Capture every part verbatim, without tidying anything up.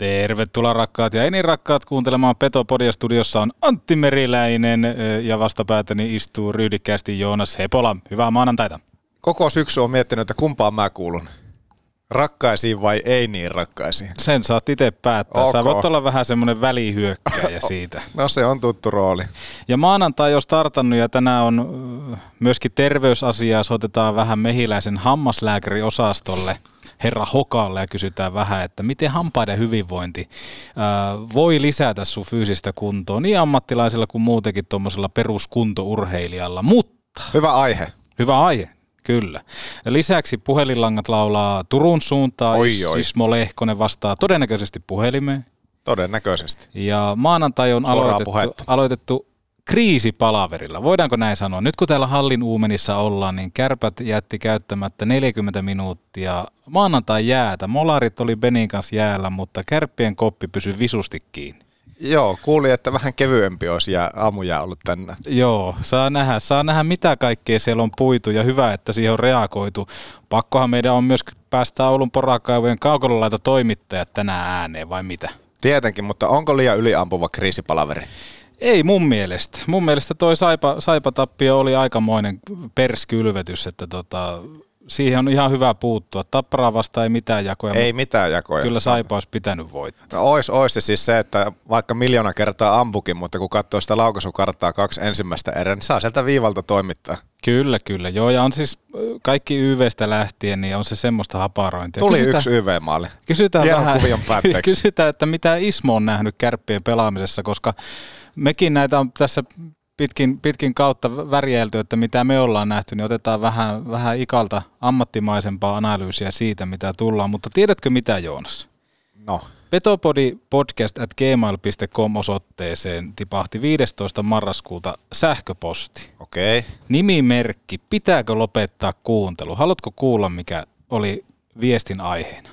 Tervetuloa rakkaat ja enin rakkaat kuuntelemaan Peto Podia. Studiossa on Antti Meriläinen ja vastapäätäni istuu ryhdikkäästi Joonas Hepola. Hyvää maanantaita. Koko syksy on miettinyt, että kumpaan mä kuulun. Rakkaisiin vai ei niin rakkaisiin? Sen saat itse päättää. Okay. Sä voit olla vähän semmoinen välihyökkäjä siitä. No se on tuttu rooli. Ja maanantai on startannut ja tänään on myöskin terveysasiaa. Soitetaan vähän Mehiläisen hammaslääkäriosastolle, herra Hokalle, ja kysytään vähän, että miten hampaiden hyvinvointi voi lisätä sun fyysistä kuntoa niin ammattilaisilla kuin muutenkin tuommoisella peruskuntourheilijalla. Mutta... Hyvä aihe. Hyvä aihe. Kyllä. Lisäksi puhelinlangat laulaa Turun suuntaan. Oi, oi. Ismo Lehkonen vastaa todennäköisesti puhelimeen. Todennäköisesti. Ja maanantai on aloitettu, aloitettu kriisipalaverilla. Voidaanko näin sanoa? Nyt kun täällä hallin uumenissa ollaan, niin Kärpät jätti käyttämättä neljäkymmentä minuuttia. Maanantai jäätä. Molarit oli Benin kanssa jäällä, mutta Kärppien koppi pysyi visusti kiinni. Joo, kuulin, että vähän kevyempi olisi ja aamujää ollut tänne. Joo, saa nähdä. Saa nähdä, mitä kaikkea siellä on puitu, ja hyvä, että siihen on reagoitu. Pakkohan meidän on myös päästä Oulun porakaivojen kaukololaita toimittajat tänään ääneen, vai mitä? Tietenkin, mutta onko liian yliampuva kriisipalaveri? Ei mun mielestä. Mun mielestä toi saipa, Saipa-tappio oli aikamoinen perskylvetys, että tota... Siihen on ihan hyvä puuttua. Tapparaa vasta ei mitään jakoja. Ei mitään jakoja. Kyllä Saipa olisi pitänyt voittaa. No, ois, ois siis se, että vaikka miljoona kertaa ampukin, mutta kun katsoo sitä laukaisukarttaa kaksi ensimmäistä erää, niin saa sieltä viivalta toimittaa. Kyllä, kyllä. Joo, ja on siis kaikki Y V:stä lähtien, niin on se semmoista haparointia. Tuli kysytään, yksi Y V-maali. Kysytään Hienon vähän, kysytään, että mitä Ismo on nähnyt Kärppien pelaamisessa, koska mekin näitä on tässä... Pitkin, pitkin kautta värjelty, että mitä me ollaan nähty, niin otetaan vähän, vähän ikalta ammattimaisempaa analyysiä siitä, mitä tullaan. Mutta tiedätkö mitä, Joonas? No. petopodipodcast at gmail dot com osoitteeseen tipahti viidestoista marraskuuta sähköposti. Okei. Okay. Nimimerkki, pitääkö lopettaa kuuntelu? Haluatko kuulla, mikä oli viestin aiheena?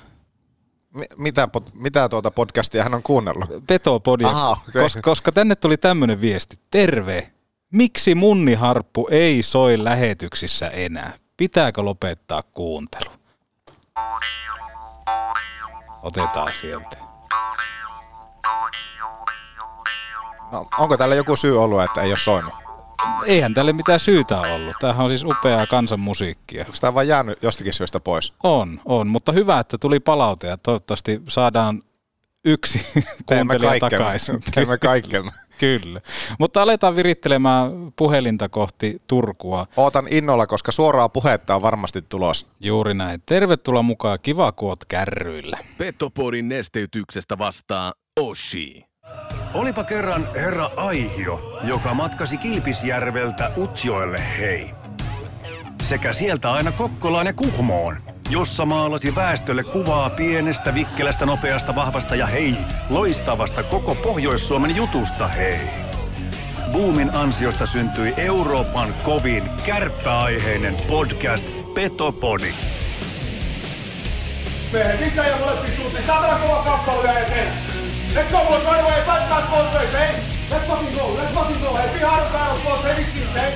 Mitä, mitä tuota podcastia hän on kuunnellut? Peto Podia, okay. koska, koska tänne tuli tämmöinen viesti. Terve! Miksi munniharppu ei soi lähetyksissä enää? Pitääkö lopettaa kuuntelu? Otetaan sieltä. No, onko täällä joku syy ollut, että ei ole soinut? Eihän tälle mitään syytä ollut. Tämähän on siis upeaa kansanmusiikkia. Onko tämä vaan jäänyt jostakin syystä pois? On, on. Mutta hyvä, että tuli palaute ja toivottavasti saadaan yksi kuuntelija takaisin. Teemme kaikkemme. Kyllä. Mutta aletaan virittelemään puhelinta kohti Turkua. Ootan innolla, koska suoraa puhetta on varmasti tulos. Juuri näin. Tervetuloa mukaan. Kiva, kun oot kärryillä. Petopodin nesteytyksestä vastaa Oshi. Olipa kerran herra Aihio, joka matkasi Kilpisjärveltä Utsjoelle hei. Sekä sieltä aina Kokkolaan ja Kuhmoon, jossa maalasi väestölle kuvaa pienestä, vikkelästä, nopeasta, vahvasta ja hei, loistavasta koko Pohjois-Suomen jutusta hei. Boomin ansiosta syntyi Euroopan kovin kärppäaiheinen podcast Petopodi. Mehän missä ei ole molempi suuntiin, saadaan kova kappaleja eteen. Let's go, boys, right away, fight that ball straight, eh? Let's fucking go, let's fucking go, eh? Be hard of battle, boys, heavy skills, eh?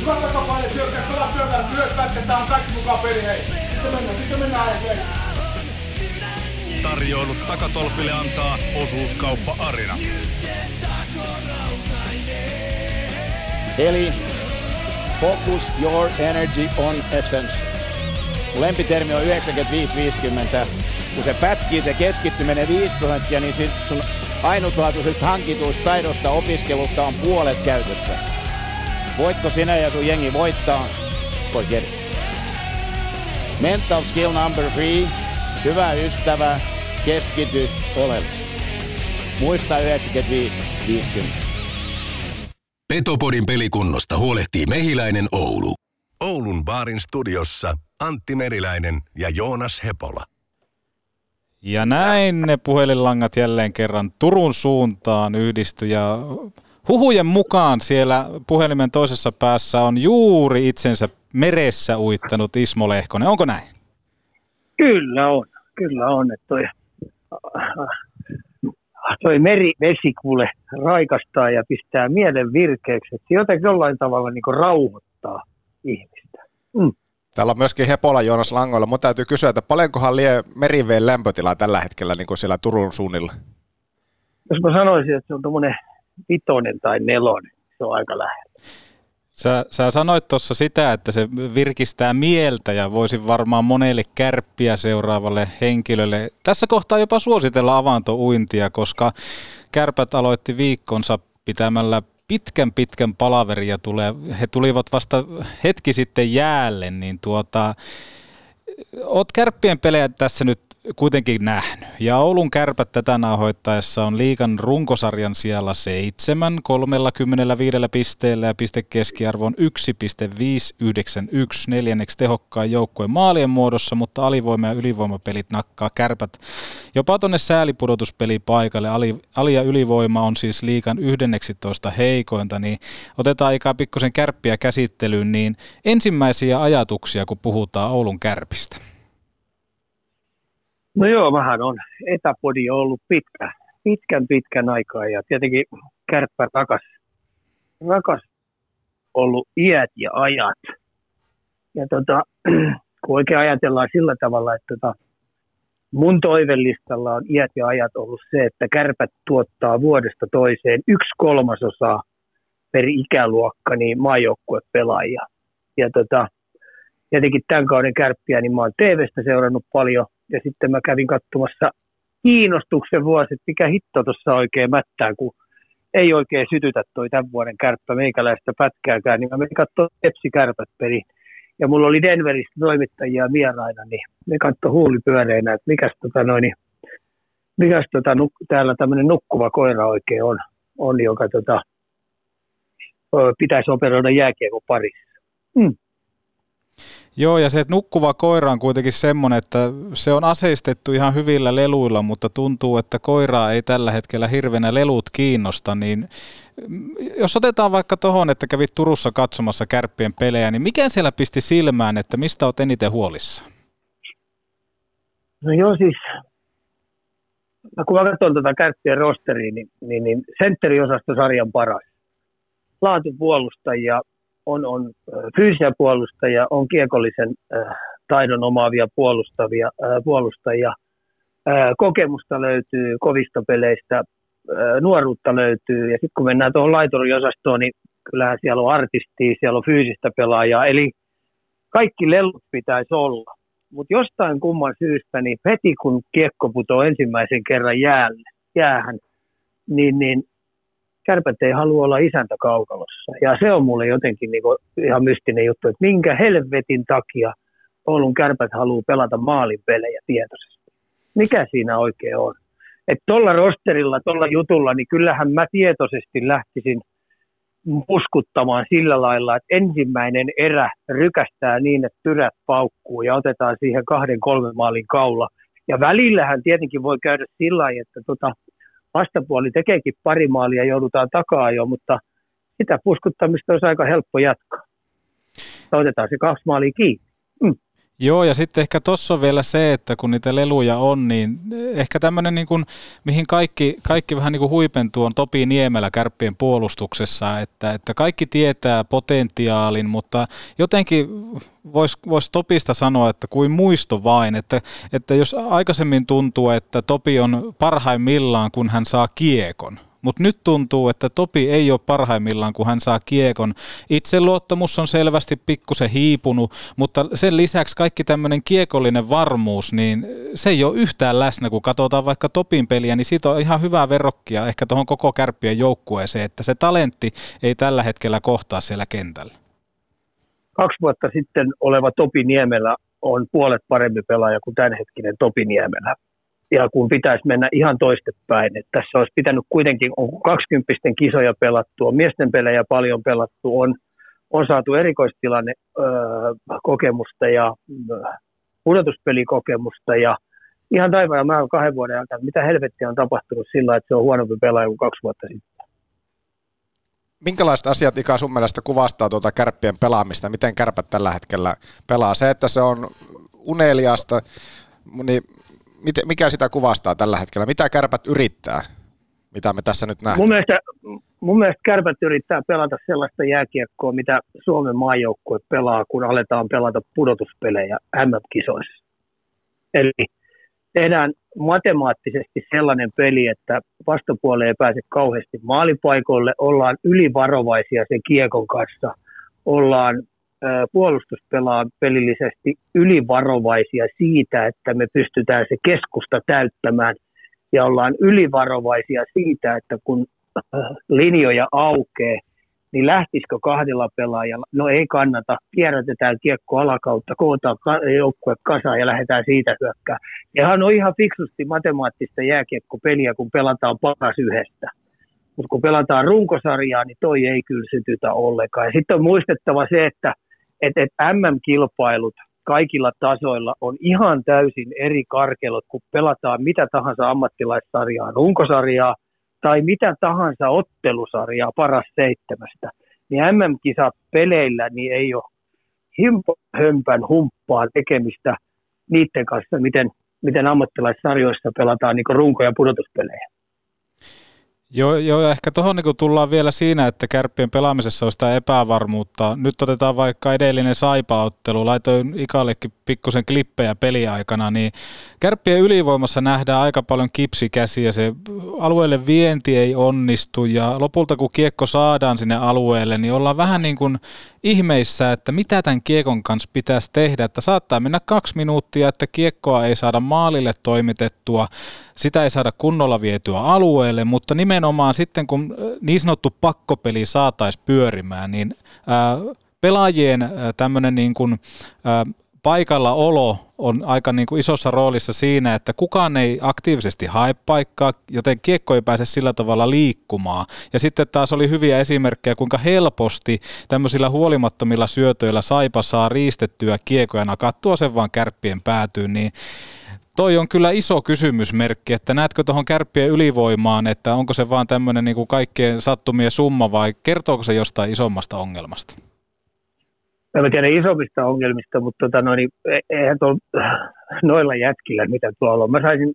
Hyvät takapainen syökkää, kyllä syökkää, myös pätkätään kaikki mukaan peli, hei. Sitten mennään, sitten mennään, hei. Tarjoilut takatolpille antaa osuuskauppa Arina. Eli focus your energy on essence. Mun lempitermi on yhdeksänkymmentäviisi viisikymmentä. Kun se pätkii, se keskitty menee viisi prosenttia, niin sun ainutlaatuisesta hankituista taidosta opiskelusta on puolet käytössä. Voitko sinä ja sun jengi voittaa? Forget it. Mental skill number three. Hyvä ystävä, keskity olevaksi. Muista yhdeksänkymmentäviisi viisikymmentä. Petopodin pelikunnosta huolehtii Mehiläinen Oulu. Oulun baarin studiossa Antti Meriläinen ja Joonas Hepola. Ja näin ne puhelinlangat jälleen kerran Turun suuntaan yhdisty, ja huhujen mukaan siellä puhelimen toisessa päässä on juuri itsensä meressä uittanut Ismo Lehkonen. Onko näin? Kyllä on. Kyllä on. Että toi, toi merivesi kuule raikastaa ja pistää mielen virkeäksi. Se jotenkin jollain tavalla niin kuin rauhoittaa ihmistä. Mm. Täällä on myöskin Hepola Joonas langoilla. Mun täytyy kysyä, että paljonkohan lie meriveen lämpötilaa tällä hetkellä niin kuin siellä Turun suunnilla? Jos mä sanoisin, että se on tuommoinen vitonen tai nelonen, se on aika lähellä. Sä, sä sanoit tuossa sitä, että se virkistää mieltä ja voisin varmaan monelle kärppiä seuraavalle henkilölle. Tässä kohtaa jopa suositella avantouintia, koska kärpät aloitti viikkonsa pitämällä pitkän pitkän palaveria. Tulee. He tulivat vasta hetki sitten jäälle, niin tuota, oot kärppien pelejä tässä nyt kuitenkin nähnyt. Ja Oulun kärpät tätä nauhoittaessa on liigan runkosarjan sijalla seitsemän, kolmekymmentäviisi pisteellä ja pistekeskiarvo on yksi pilkku viisisataayhdeksänkymmentäyksi, neljänneksi tehokkaan joukkueen maalien muodossa, mutta alivoima- ja ylivoimapelit nakkaa kärpät jopa tuonne säälipudotuspelipaikalle. Ali-, ali- ja ylivoima on siis liigan yhdenneksitoista heikointa, niin otetaan aikaa pikkusen kärppiä käsittelyyn, niin ensimmäisiä ajatuksia, kun puhutaan Oulun kärpistä. No joo, vähän on etäpodi on ollut pitkä, pitkän pitkän aikaa ja tietenkin kärppä rakas, rakas ollut iät ja ajat. Ja tota, kun oikein ajatellaan sillä tavalla, että tota, mun toivellistalla on iät ja ajat ollut se, että kärpät tuottaa vuodesta toiseen yksi kolmasosaa per ikäluokka niin maajoukkuepelaajia. Ja tota, tietenkin tämän kauden kärppiä, niin mä oon T V:stä seurannut paljon. Ja sitten mä kävin katsomassa kiinnostuksen vuosi, että mikä hitto tuossa oikein mättää, kun ei oikein sytytä toi tämän vuoden kärppä meikäläistä pätkääkään. Niin mä menin katsoa Tepsi-kärpät peli. Ja mulla oli Denveristä toimittajia vieraina, niin me katsoin huulipyöreinä, että mikäs, tota noin, mikäs tota, nuk- täällä tämmöinen nukkuva koira oikein on, on joka tota, pitäisi operoida jääkiekon parissa. Mm. Joo, ja se nukkuva koira on kuitenkin semmoinen, että se on aseistettu ihan hyvillä leluilla, mutta tuntuu, että koiraa ei tällä hetkellä hirveänä lelut kiinnosta. Niin jos otetaan vaikka tuohon, että kävit Turussa katsomassa kärppien pelejä, niin mikä siellä pisti silmään, että mistä olet eniten huolissa? No joo, siis kun mä katson tätä kärppien rosteria, niin, niin, niin sentteriosasto sarjan paras. Laatupuolustajia. On, on fyysisiä puolustajia, on kiekollisen äh, taidon omaavia puolustavia, äh, puolustajia. Äh, kokemusta löytyy kovista peleistä, äh, nuoruutta löytyy. Ja sitten kun mennään tuohon laituriosastoon, niin kyllähän siellä on artistia, siellä on fyysistä pelaajaa. Eli kaikki lelut pitäisi olla. Mutta jostain kumman syystä, niin heti kun kiekko putoo ensimmäisen kerran jäälle, jäähän, niin... niin kärpät ei halua olla isäntä kaukalossa. Ja se on mulle jotenkin niinku ihan mystinen juttu, että minkä helvetin takia Oulun kärpät haluaa pelata maalinpelejä tietoisesti. Mikä siinä oikein on? Että tuolla rosterilla, tuolla jutulla, niin kyllähän mä tietoisesti lähtisin puskuttamaan sillä lailla, että ensimmäinen erä rykästää niin, että tyrät paukkuu ja otetaan siihen kahden kolmen maalin kaula. Ja välillähän tietenkin voi käydä sillä lailla, että tota... vastapuoli tekeekin pari maalia, joudutaan takaa jo, mutta sitä puskuttamista olisi aika helppo jatkaa. Otetaan se kaksi maalia kiinni. Mm. Joo, ja sitten ehkä tuossa on vielä se, että kun niitä leluja on, niin ehkä tämmöinen, niin kuin, mihin kaikki, kaikki vähän niin kuin huipentuu, on Topi Niemelä kärppien puolustuksessa, että, että kaikki tietää potentiaalin, mutta jotenkin voisi vois Topista sanoa, että kuin muisto vain, että, että jos aikaisemmin tuntuu, että Topi on parhaimmillaan, kun hän saa kiekon, mutta nyt tuntuu, että Topi ei ole parhaimmillaan, kun hän saa kiekon. Itseluottamus on selvästi pikkusen hiipunut, mutta sen lisäksi kaikki tämmöinen kiekollinen varmuus, niin se ei ole yhtään läsnä. Kun katsotaan vaikka Topin peliä, niin siitä on ihan hyvää verrokkia ehkä tuohon koko kärppien joukkueeseen, että se talentti ei tällä hetkellä kohtaa siellä kentällä. Kaksi vuotta sitten oleva Topi Niemelä on puolet parempi pelaaja kuin tämänhetkinen Topi Niemelä. Ja kun pitäisi mennä ihan toistepäin, että tässä olisi pitänyt kuitenkin, on kaksikymppisten kisoja pelattu, on miesten pelejä paljon pelattu, on, on saatu erikoistilanne öö, kokemusta ja öö, pudotuspelikokemusta ja ihan taivaan ja mä oon kahden vuoden aikana, mitä helvettiä on tapahtunut sillä, että se on huonompi pelaaja kuin kaksi vuotta sitten. Minkälaiset asiat Ika sun mielestä kuvastaa tuota kärppien pelaamista, miten kärpät tällä hetkellä pelaa? Se, että se on uneliasta, niin... mikä sitä kuvastaa tällä hetkellä? Mitä kärpät yrittää? mitä me tässä nyt nähdään? Mun mielestä, mun mielestä Kärpät yrittää pelata sellaista jääkiekkoa, mitä Suomen maajoukkue pelaa, kun aletaan pelata pudotuspelejä M M-kisoissa. Eli tehdään matemaattisesti sellainen peli, että vastapuolelle ei pääse kauheasti maalipaikoille, ollaan ylivarovaisia sen kiekon kanssa, ollaan puolustuspelaa pelillisesti ylivarovaisia siitä, että me pystytään se keskusta täyttämään, ja ollaan ylivarovaisia siitä, että kun linjoja aukeaa, niin lähtisikö kahdella pelaajalla? No ei kannata, kierrätetään kiekko alakautta, kootaan joukkue kasaan ja lähdetään siitä hyökkää. Nehän on ihan fiksusti matemaattista jääkiekkopeliä, kun pelataan paras yhdestä. Mutta kun pelataan runkosarjaa, niin toi ei kyllä sytytä ollenkaan. Ja sitten on muistettava se, että et, et M M-kilpailut kaikilla tasoilla on ihan täysin eri karkelot, kun pelataan mitä tahansa ammattilaissarjaa, runkosarjaa, tai mitä tahansa ottelusarjaa paras seitsemästä, niin M M-kisat peleillä niin ei ole himpo, hömpän humppaa tekemistä niiden kanssa, miten, miten ammattilaissarjoissa pelataan niin kuin runko- ja pudotuspelejä. Joo, joo, ja ehkä tuohon niin tullaan vielä siinä, että Kärppien pelaamisessa on sitä epävarmuutta. Nyt otetaan vaikka edellinen Saipa-ottelu, laitoin Ikallekin pikkusen klippejä peliaikana, niin Kärppien ylivoimassa nähdään aika paljon kipsikäsiä, se alueelle vienti ei onnistu, ja lopulta kun kiekko saadaan sinne alueelle, niin ollaan vähän niin kuin ihmeissä, että mitä tämän kiekon kanssa pitäisi tehdä, että saattaa mennä kaksi minuuttia, että kiekkoa ei saada maalille toimitettua, sitä ei saada kunnolla vietyä alueelle, mutta nimenomaan Nimenomaan sitten, kun niin sanottu pakkopeli saataisiin pyörimään, niin pelaajien tämmöinen niin kuin paikallaolo on aika niin kuin isossa roolissa siinä, että kukaan ei aktiivisesti hae paikkaa, joten kiekko ei pääse sillä tavalla liikkumaan. Ja sitten taas oli hyviä esimerkkejä, kuinka helposti tämmöisillä huolimattomilla syötöillä Saipa saa riistettyä kiekkoja, nakattua sen vaan Kärppien päätyyn, niin toi on kyllä iso kysymysmerkki, että näetkö tuohon Kärppien ylivoimaan, että onko se vaan tämmöinen niin kuin kaikkien sattumien summa vai kertooko se jostain isommasta ongelmasta? En tiedä isommista ongelmista, mutta tota noin, eihän tuolla noilla jätkillä mitä tuolla on. Mä saisin,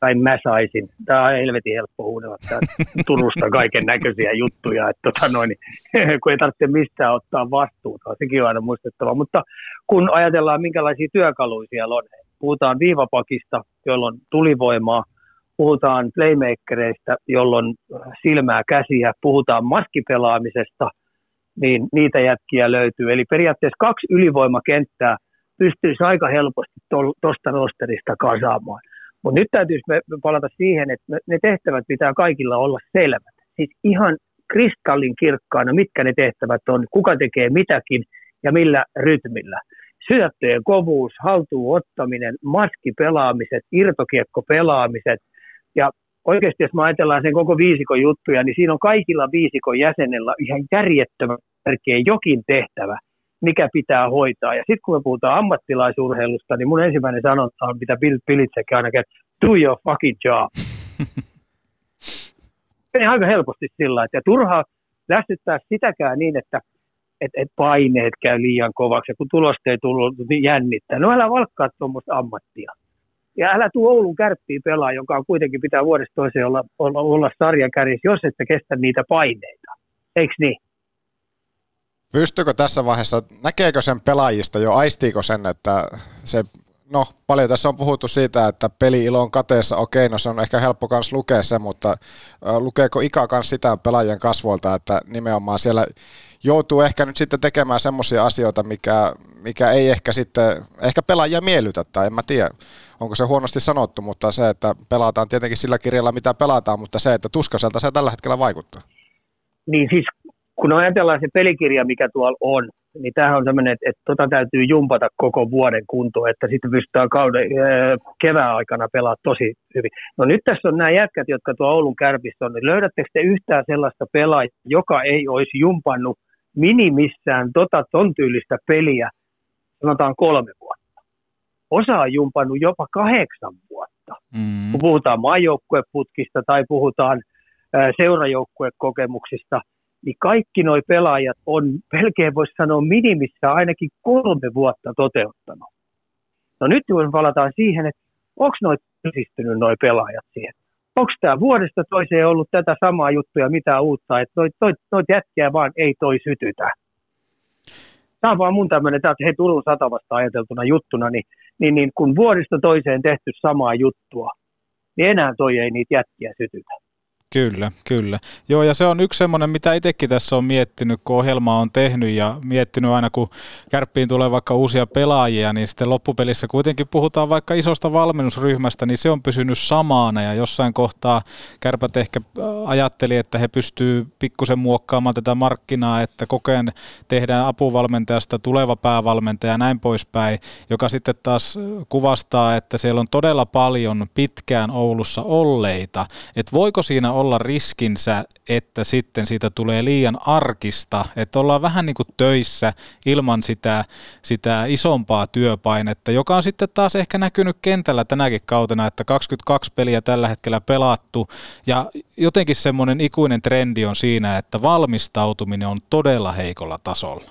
tai mä saisin, tämä on helvetin helppo huudella Turusta kaiken näköisiä juttuja, että tota noin, kun ei tarvitse mistään ottaa vastuuta, sekin on aina muistettava. Mutta kun ajatellaan minkälaisia työkaluja siellä on, puhutaan viivapakista, jolloin tulivoimaa, puhutaan playmakereista, jolloin silmää, käsiä, puhutaan maskipelaamisesta, niin niitä jätkiä löytyy. Eli periaatteessa kaksi ylivoimakenttää pystyisi aika helposti tuosta rosterista kasaamaan. Mutta nyt täytyisi me palata siihen, että ne tehtävät pitää kaikilla olla selvät. Siis ihan kristallin kirkkaana, mitkä ne tehtävät on, kuka tekee mitäkin ja millä rytmillä. Syöttöjen kovuus, haltuun ottaminen, maskipelaamiset, irtokiekkopelaamiset. Ja oikeasti jos me ajatellaan sen koko viisikon juttuja, niin siinä on kaikilla viisikon jäsenellä ihan järjettömän tärkeä jokin tehtävä, mikä pitää hoitaa. Ja sitten kun me puhutaan ammattilaisurheilusta, niin mun ensimmäinen sanonta on, mitä Bill Pilitsäkin aina kertoo, do your fucking job. Meni aika helposti sillä, että turhaa lästyttää sitäkään niin, että että et paineet käy liian kovaksi, ja kun tulosta ei tullut, niin jännittää. No älä valkkaa tuommoista ammattia. Ja älä tuu Oulun Kärppiin pelaa, jonka on kuitenkin pitää vuodesta toiseen olla, olla, olla sarjakärjessä, jos ette kestä niitä paineita. Eiks niin? Pystyykö tässä vaiheessa, näkeekö sen pelaajista jo, aistiiko sen, että se, no paljon tässä on puhuttu siitä, että peli-ilo on kateessa, okei, no se on ehkä helppo myös lukea se, mutta lukeeko Ika myös sitä pelaajien kasvoilta, että nimenomaan siellä joutuu ehkä nyt sitten tekemään semmoisia asioita, mikä, mikä ei ehkä sitten, ehkä pelaajia miellytä, tai en mä tiedä, onko se huonosti sanottu, mutta se, että pelataan tietenkin sillä kirjalla, mitä pelataan, mutta se, että tuskaiselta se tällä hetkellä vaikuttaa. Niin siis, kun ajatellaan se pelikirja, mikä tuolla on, niin tämähän on semmoinen, että, että tota täytyy jumpata koko vuoden kuntoon, että sitten pystytään kauden, kevään aikana pelaamaan tosi hyvin. No nyt tässä on nämä jätkät, jotka tuo Oulun Kärpissä on, niin löydättekö te yhtään sellaista pelaajaa, joka ei olisi jumpannut minimissään tota ton tyylistä peliä, sanotaan kolme vuotta. Osa on jumpannut jopa kahdeksan vuotta. Mm-hmm. Kun puhutaan maajoukkueputkista tai puhutaan seurajoukkuekokemuksista, niin kaikki nuo pelaajat on melkein voisi sanoa minimissään ainakin kolme vuotta toteuttanut. No nyt kun palataan siihen, että onko nuo yhdistynyt nuo pelaajat siihen. onko tämä vuodesta toiseen ollut tätä samaa juttuja, mitä uutta, että noita noit, noit jätkiä vaan ei toi sytytä. Tämä on vaan mun tämmöinen, että hei, Turun satavasta ajateltuna juttuna, niin, niin, niin kun vuodesta toiseen tehty samaa juttua, niin enää toi ei niitä jätkiä sytytä. Kyllä, kyllä. Joo, ja se on yksi semmoinen, mitä itsekin tässä on miettinyt, kun ohjelmaa on tehnyt ja miettinyt aina, kun Kärppiin tulee vaikka uusia pelaajia, niin sitten loppupelissä kuitenkin puhutaan vaikka isosta valmennusryhmästä, niin se on pysynyt samana ja jossain kohtaa Kärpät ehkä ajatteli, että he pystyvät pikkusen muokkaamaan tätä markkinaa, että koko ajan tehdään apuvalmentajasta tuleva päävalmentaja ja näin poispäin, joka sitten taas kuvastaa, että siellä on todella paljon pitkään Oulussa olleita, että voiko siinä olla olla riskinsä, että sitten siitä tulee liian arkista, että ollaan vähän niin kuin töissä ilman sitä, sitä isompaa työpainetta, joka on sitten taas ehkä näkynyt kentällä tänäkin kautena, että kaksikymmentäkaksi peliä tällä hetkellä pelattu ja jotenkin semmoinen ikuinen trendi on siinä, että valmistautuminen on todella heikolla tasolla.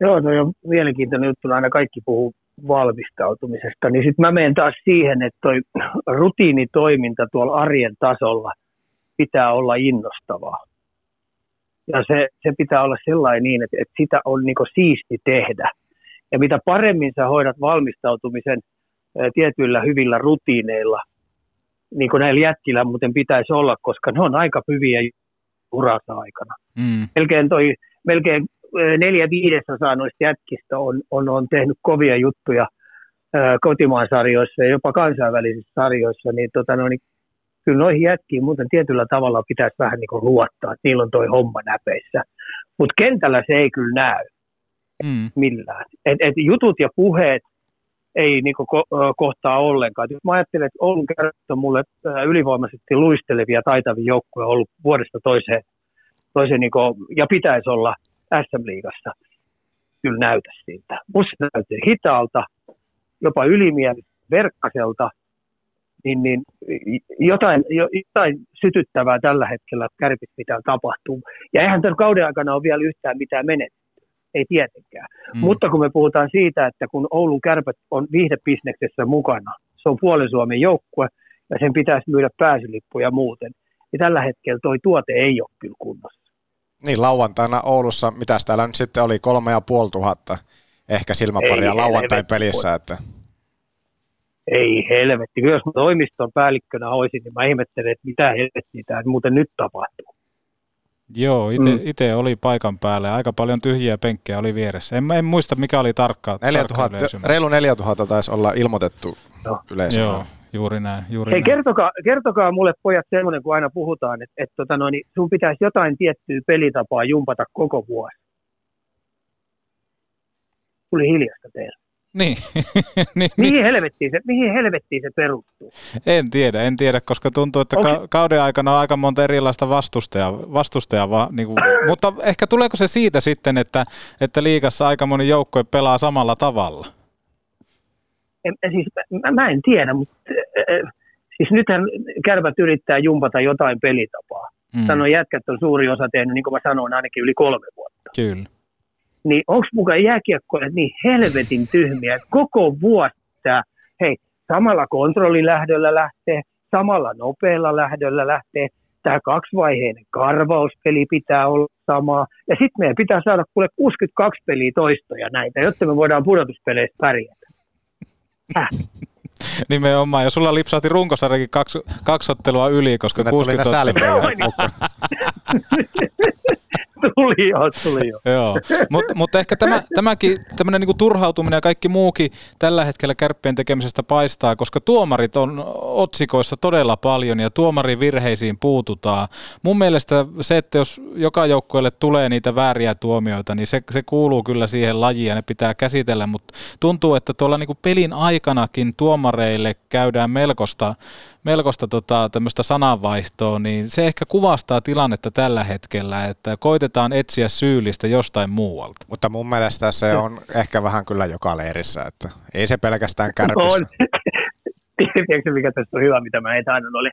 Joo, no on mielenkiintoinen juttu, aina kaikki puhuu valmistautumisesta, niin sitten mä menen taas siihen, että toi rutiinitoiminta tuolla arjen tasolla pitää olla innostavaa. Ja se, se pitää olla sellainen niin, että, että sitä on niinku siisti tehdä. Ja mitä paremmin sä hoidat valmistautumisen ää, tietyillä hyvillä rutiineilla, niin kuin näillä jätkillä muuten pitäisi olla, koska ne on aika hyviä uransa aikana. Mm. Melkein toi, melkein neljä viidesosaa noista jätkistä on, on, on tehnyt kovia juttuja ää, kotimaan sarjoissa ja jopa kansainvälisissä sarjoissa, niin, tota, no, niin kyllä noihin jätkiin muuten tietyllä tavalla pitäisi vähän niin kuin luottaa, että niillä on toi homma näpeissä. Mutta kentällä se ei kyllä näy mm. millään. Et, et jutut ja puheet ei niin kuin ko- kohtaa ollenkaan. Jos mä ajattelen, että Oulun Kärpät on mulle ylivoimaisesti luistelevia ja taitavia joukkoja ollut vuodesta toiseen, toiseen niin kuin, ja pitäisi olla S M-liigassa, kyllä näytä siltä. Musta näyttää hitaalta, jopa ylimielistä, verkkaselta, niin, niin jotain, jotain sytyttävää tällä hetkellä Kärpit pitää tapahtuu. Ja eihän tämän kauden aikana ole vielä yhtään mitään menetetty, ei tietenkään. Mm. Mutta kun me puhutaan siitä, että kun Oulun Kärpät on viihdepisneksessä mukana, se on puolen Suomen joukkue ja sen pitäisi myydä pääsylippuja muuten, niin tällä hetkellä toi tuote ei ole kyllä kunnossa. Niin, lauantaina Oulussa, mitäs täällä nyt sitten oli, kolme ja puoli tuhatta ehkä silmäparia lauantain pelissä. Että... Ei helvetti, jos mä toimiston päällikkönä olisin, niin mä ihmettelen, että mitä helvettiä tää muuten nyt tapahtuu. Joo, itse mm. oli paikan päällä, aika paljon tyhjiä penkkejä oli vieressä. En, en muista, mikä oli tarkka, tarkka yleisömäärä. Reilu neljätuhatta taisi olla ilmoitettu no. yleisömäärä. Joo. Juuri näin, juuri Hei, näin. Kertokaa, kertokaa mulle pojat semmoinen, kun aina puhutaan, että et, tota no, niin sun pitäisi jotain tiettyä pelitapaa jumpata koko vuosi. Tuli hiljasta teillä. Niin. niin, mihin, helvettiin se, mihin helvettiin se perustuu? En tiedä, en tiedä, koska tuntuu, että okay. ka- kauden aikana on aika monta erilaista vastustajaa, vastustaja va- niinku, mutta ehkä tuleeko se siitä sitten, että, että liigassa aika moni joukkue pelaa samalla tavalla? En, siis, mä, mä en tiedä, mutta äh, siis nythän Kärpät yrittää jumpata jotain pelitapaa. Mm. Sanoin, jätkät on suuri osa tehnyt, niin kuin mä sanoin, ainakin yli kolme vuotta. Kyllä. Niin onko mukaan jääkiekkoilijat niin helvetin tyhmiä, koko vuotta, hei, samalla kontrollilähdöllä lähtee, samalla nopealla lähdöllä lähtee, tämä kaksivaiheinen karvauspeli pitää olla samaa, ja sitten meidän pitää saada kuule kuusikymmentäkaksi peliä toistoja näitä, jotta me voidaan pudotuspeleistä pärjätä. Äh. Nimenomaan, ja sulla lipsahti runkosarjakin kaksi, kaksi ottelua yli, koska Sinne kuusikymmentä ottelua. Tuli jo, tuli jo. Joo, mutta mut ehkä tämä, tämäkin tämmöinen niinku turhautuminen ja kaikki muukin tällä hetkellä Kärppien tekemisestä paistaa, koska tuomarit on otsikoissa todella paljon ja tuomarin virheisiin puututaan. Mun mielestä se, että jos joka joukkueelle tulee niitä vääriä tuomioita, niin se, se kuuluu kyllä siihen lajiin ja ne pitää käsitellä, mutta tuntuu, että tuolla niinku pelin aikanakin tuomareille käydään melkoista, melkoista tota, tämmöistä sananvaihtoa, niin se ehkä kuvastaa tilannetta tällä hetkellä, että koitetaan etsiä syyllistä jostain muualta. Mutta mun mielestä se on ehkä vähän kyllä joka leirissä, että ei se pelkästään Kärpissä. Tiedätkö mikä tässä on hyvä, mitä mä en saanut noille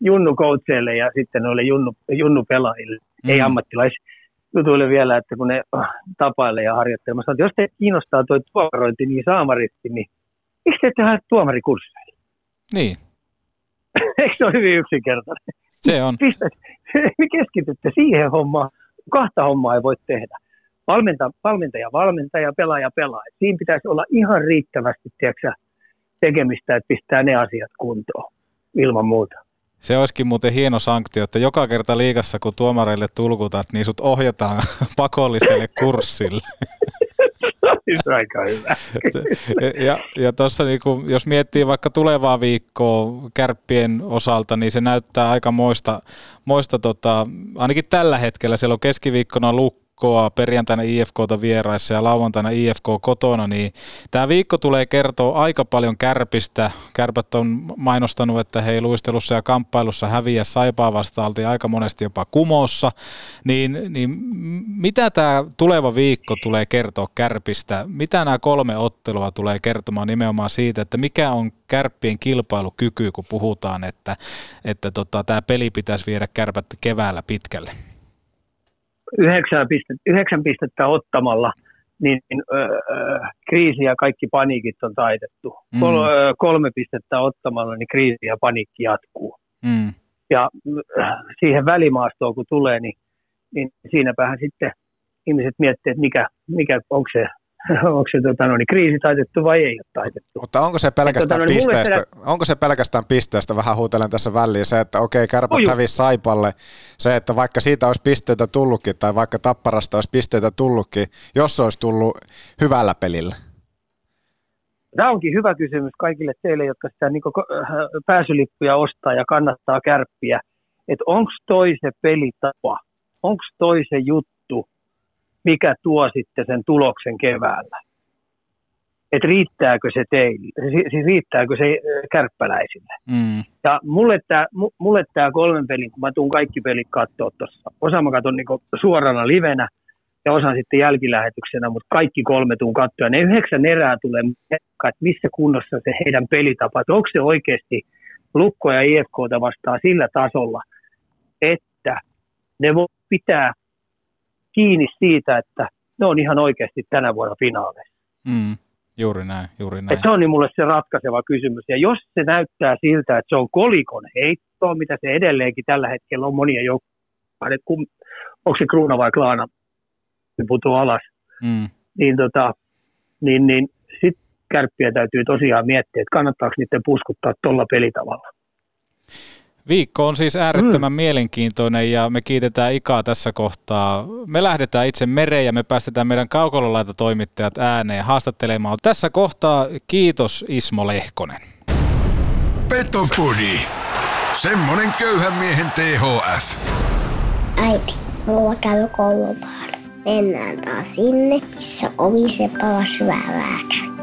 junnukoutseille ja sitten noille junnu, junnupelaajille, mm. ei ammattilaisjutuille vielä, että kun ne tapailee ja harjoittelee. Mä sanon, että jos te kiinnostaa toi tuomarointi niin saamaristi, niin miksi te ette hae tuomarikursseille? Niin, Eikö se ole hyvin yksinkertainen? Se on. Pistät, keskitytte siihen hommaan. Kahta hommaa ei voi tehdä. Valmenta, valmentaja valmentaja, pelaaja pelaaja. Siinä pitäisi olla ihan riittävästi tiedätkö, tekemistä, että pistää ne asiat kuntoon ilman muuta. Se olisikin muuten hieno sanktio, että joka kerta liigassa, kun tuomareille tulkutat, niin sut ohjataan pakolliselle kurssille. Aika hyvä. Ja, ja tuossa, niin kun, jos miettii vaikka tulevaa viikkoa Kärppien osalta, niin se näyttää aika moista, moista tota, ainakin tällä hetkellä. Siellä on keskiviikkona Lukkoa, perjantaina I F K:ta vieraissa ja lauantaina I F K kotona. Niin tämä viikko tulee kertoa aika paljon Kärpistä. Kärpät on mainostanut, että he ei luistelussa ja kamppailussa häviä. Saipaa vastaan aika monesti jopa Kumossa. Niin, niin mitä tämä tuleva viikko tulee kertoa Kärpistä? Mitä nämä kolme ottelua tulee kertomaan nimenomaan siitä, että mikä on Kärppien kilpailukyky, kun puhutaan, että, että tota, tämä peli pitäisi viedä Kärpät keväällä pitkälle? Yhdeksän pistettä, yhdeksän pistettä ottamalla, niin öö, kriisi ja kaikki paniikit on taitettu. Mm. Kol, öö, kolme pistettä ottamalla, niin kriisi ja paniikki jatkuu. Mm. Ja öö, siihen välimaastoon, kun tulee, niin, niin siinäpähän sitten ihmiset miettii, että mikä, mikä, onko se, onko se tota, no, niin kriisi taitettu vai ei ole taitettu. Mutta onko se pelkästään, tota, no, pisteestä, niin onko se pelkästään pisteestä, vähän huutelen tässä väliin, se, että okei, Kärpät hävisi Saipalle, se, että vaikka siitä olisi pisteitä tullutkin, tai vaikka Tapparasta olisi pisteitä tullutkin, jos se olisi tullut hyvällä pelillä? Tämä onkin hyvä kysymys kaikille teille, jotka sitä niin kuin pääsylippuja ostaa ja kannattaa Kärppiä, että onko toi se pelitapa, onko toi se juttu, mikä tuo sitten sen tuloksen keväällä. Että riittääkö se teille, siis riittääkö se kärppäläisille. Mm. Ja mulle tämä mulle tää kolmen pelin, kun mä tuun kaikki pelit katsoa tuossa, osa mä katson niinku suorana livenä ja osa sitten jälkilähetyksenä, mutta kaikki kolme tuun katsoa. Ja ne yhdeksän erää tulee, että missä kunnossa se heidän pelitapa, että onko se oikeasti Lukko ja I F K:ta vastaan sillä tasolla, että ne voi pitää kiinni siitä, että ne on ihan oikeasti tänä vuonna finaaleissa. Mm, juuri näin, juuri näin. Et se on niin mulle se ratkaiseva kysymys. Ja jos se näyttää siltä, että se on kolikon heittoa, mitä se edelleenkin tällä hetkellä on monia joukkoja, kun onko se kruuna vai klaana, se putoaa alas, mm. niin, tota, niin, niin sitten Kärppiä täytyy tosiaan miettiä, että kannattaako niiden puskuttaa tuolla pelitavalla. Viikko on siis äärettömän mm. mielenkiintoinen ja me kiitetään Ikaa tässä kohtaa. Me lähdetään itse mereen ja me päästetään meidän kaukololaitotoimittajat ääneen haastattelemaan. Tässä kohtaa kiitos Ismo Lehkonen. Peto Podi. Semmonen köyhän miehen T H F. Äiti, mulla käy koulupaari. Mennään taas sinne, missä ovi se palas väärääkään.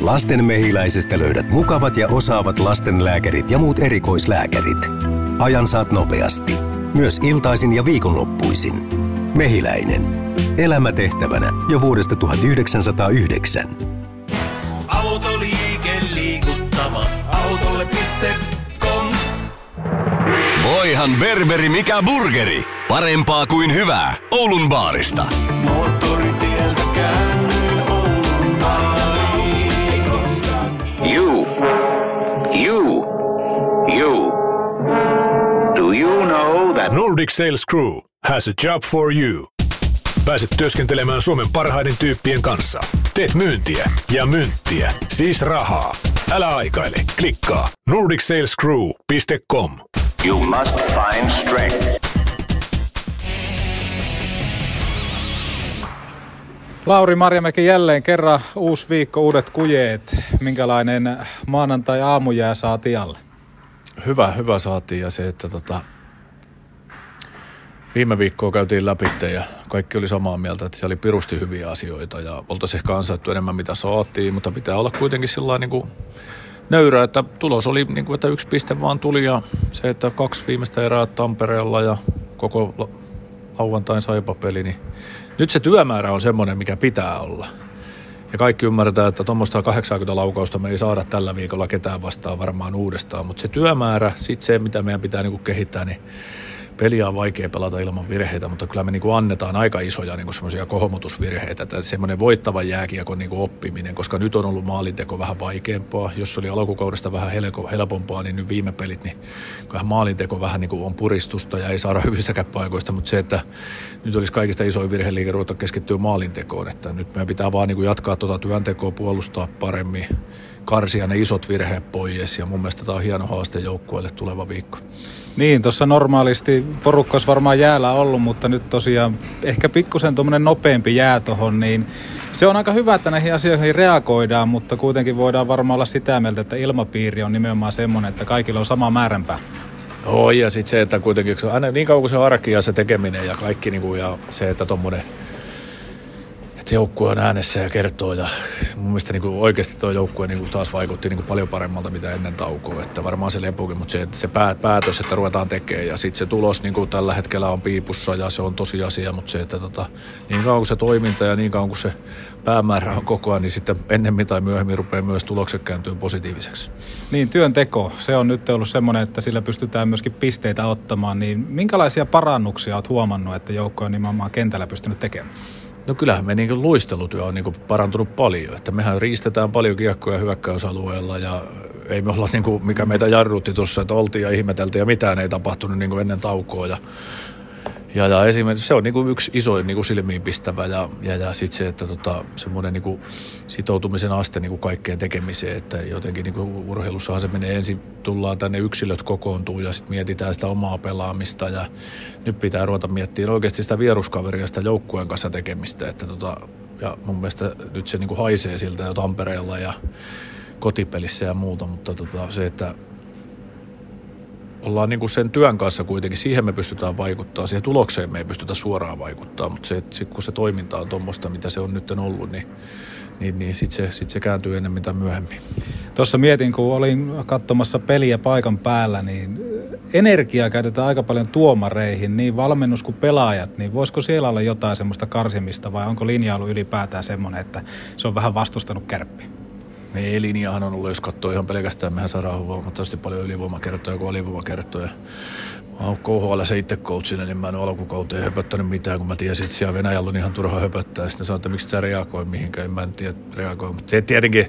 Lasten Mehiläisestä löydät mukavat ja osaavat lastenlääkärit ja muut erikoislääkärit. Ajan saat nopeasti, myös iltaisin ja viikonloppuisin. Mehiläinen. Elämä tehtävänä jo vuodesta tuhatyhdeksänsataayhdeksän. Autoliike liikuttava. Autolle piste com. Voihan berberi mikä burgeri. Parempaa kuin hyvää. Oulun baarista. Moottoritieltä käy. You, you, you, do you know that Nordic Sales Crew has a job for you? Pääset työskentelemään Suomen parhaiden tyyppien kanssa. Teet myyntiä ja myyntiä, siis rahaa. Älä aikaile, klikkaa nordic sales crew piste com. You must find strength. Lauri Marjamäki jälleen kerran, uusi viikko, uudet kujeet. Minkälainen maanantai-aamu jää saatiin alle? Hyvä, hyvä saatiin ja se, että tota, viime viikkoa käytiin läpi ja kaikki oli samaa mieltä, että siellä oli pirusti hyviä asioita ja oltaisiin ehkä ansaittu enemmän mitä saatiin, mutta pitää olla kuitenkin sillä niin kuin nöyrä, että tulos oli, niin kuin, että yksi piste vaan tuli ja se, että kaksi viimeistä erää Tampereella ja koko la- lauantain Saipa-peli, niin nyt se työmäärä on semmoinen, mikä pitää olla. Ja kaikki ymmärtää, että tuommoista kahdeksankymmentä laukausta me ei saada tällä viikolla ketään vastaan varmaan uudestaan. Mutta se työmäärä, sitten se, mitä meidän pitää niinku kehittää, niin peliä on vaikea pelata ilman virheitä, mutta kyllä me niin kuin annetaan aika isoja niin kuin semmoisia kohomutusvirheitä. Tämä semmoinen voittava jääkiekon niin kuin oppiminen, koska nyt on ollut maalinteko vähän vaikeampaa. Jos oli alkukaudesta vähän helpompaa, niin nyt viime pelit, niin maalinteko vähän niin kuin on puristusta ja ei saada hyvistäkään paikoista, mutta se, että nyt olisi kaikista isoin virheliike ruveta keskittyä maalintekoon. Että nyt meidän pitää vaan niin kuin jatkaa tuota työntekoa, puolustaa paremmin, karsia ne isot virheet pois, ja mun mielestä tämä on hieno haaste joukkueelle tuleva viikko. Niin, tuossa normaalisti porukka olisi varmaan jäällä ollut, mutta nyt tosiaan ehkä pikkusen tuommoinen nopeampi jää tuohon, niin se on aika hyvä, että näihin asioihin reagoidaan, mutta kuitenkin voidaan varmaan olla sitä mieltä, että ilmapiiri on nimenomaan semmoinen, että kaikilla on sama määränpää. Joo, ja sitten se, että kuitenkin aina niin kauan kuin se arki ja se tekeminen ja kaikki, niin kuin, ja se, että tuommoinen joukkue on äänessä ja kertoo, ja mun mielestä niin kuin oikeasti tuo joukkue niin kuin taas vaikutti niin kuin paljon paremmalta mitä ennen taukoa, että varmaan se lepokin, mutta se, että se päätös, että ruvetaan tekemään, ja sitten se tulos niin kuin tällä hetkellä on piipussa ja se on tosiasia, mutta se, että tota, niin kauan kuin se toiminta ja niin kauan kuin se päämäärä on koko ajan, niin sitten ennemmin tai myöhemmin rupeaa myös tulokset kääntyä positiiviseksi. Niin, työnteko, se on nyt ollut semmoinen, että sillä pystytään myöskin pisteitä ottamaan, niin minkälaisia parannuksia olet huomannut, että joukkue on nimenomaan kentällä pystynyt tekemään? No kyllähän me niin kuin luistelutyö on niin kuin parantunut paljon, että mehän riistetään paljon kiekkoja hyökkäysalueella ja ei me olla, niin kuin, mikä meitä jarrutti tuossa, että oltiin ja ihmeteltiin ja mitään ei tapahtunut niin kuin ennen taukoa. Ja, ja, ja esimerkiksi se on niin kuin yksi isoin niin kuin silmiinpistävä ja, ja, ja sitten se, että tota, semmoinen niin kuin sitoutumisen aste niin kuin kaikkeen tekemiseen, että jotenkin niin kuin urheilussahan se menee ensin, tullaan tänne yksilöt kokoontuu ja sitten mietitään sitä omaa pelaamista ja nyt pitää ruveta miettimään oikeasti sitä vieruskaveria, sitä joukkueen kanssa tekemistä, että tota, ja mun mielestä nyt se niin kuin haisee siltä jo Tampereella ja kotipelissä ja muuta, mutta tota, se, että ollaan niin kuin sen työn kanssa kuitenkin, siihen me pystytään vaikuttaa, siihen tulokseen me ei pystytä suoraan vaikuttaa, mutta se, kun se toiminta on tuommoista, mitä se on nyt ollut, niin, niin, niin sitten se, sit se kääntyy enemmän tai myöhemmin. Tuossa mietin, kun olin katsomassa peliä paikan päällä, niin energiaa käytetään aika paljon tuomareihin, niin valmennus kuin pelaajat, niin voisiko siellä olla jotain semmoista karsimista vai onko linja ollut ylipäätään semmoinen, että se on vähän vastustanut Kärppiä? Meidän linjahan on ollut, jos katsoo ihan pelkästään, mehän saadaan huomattavasti paljon ylivoimakertoja kuin alivoimakertoja. Mä oon K H L itse coachina, niin mä en ole alkukauteen höpöttänyt mitään, kun mä tiesin, että siellä Venäjällä on ihan turha höpöttää. Sitten sanoin, että miksi sä reagoi mihinkään, en mä en tiedä reagoi. Mutta se tietenkin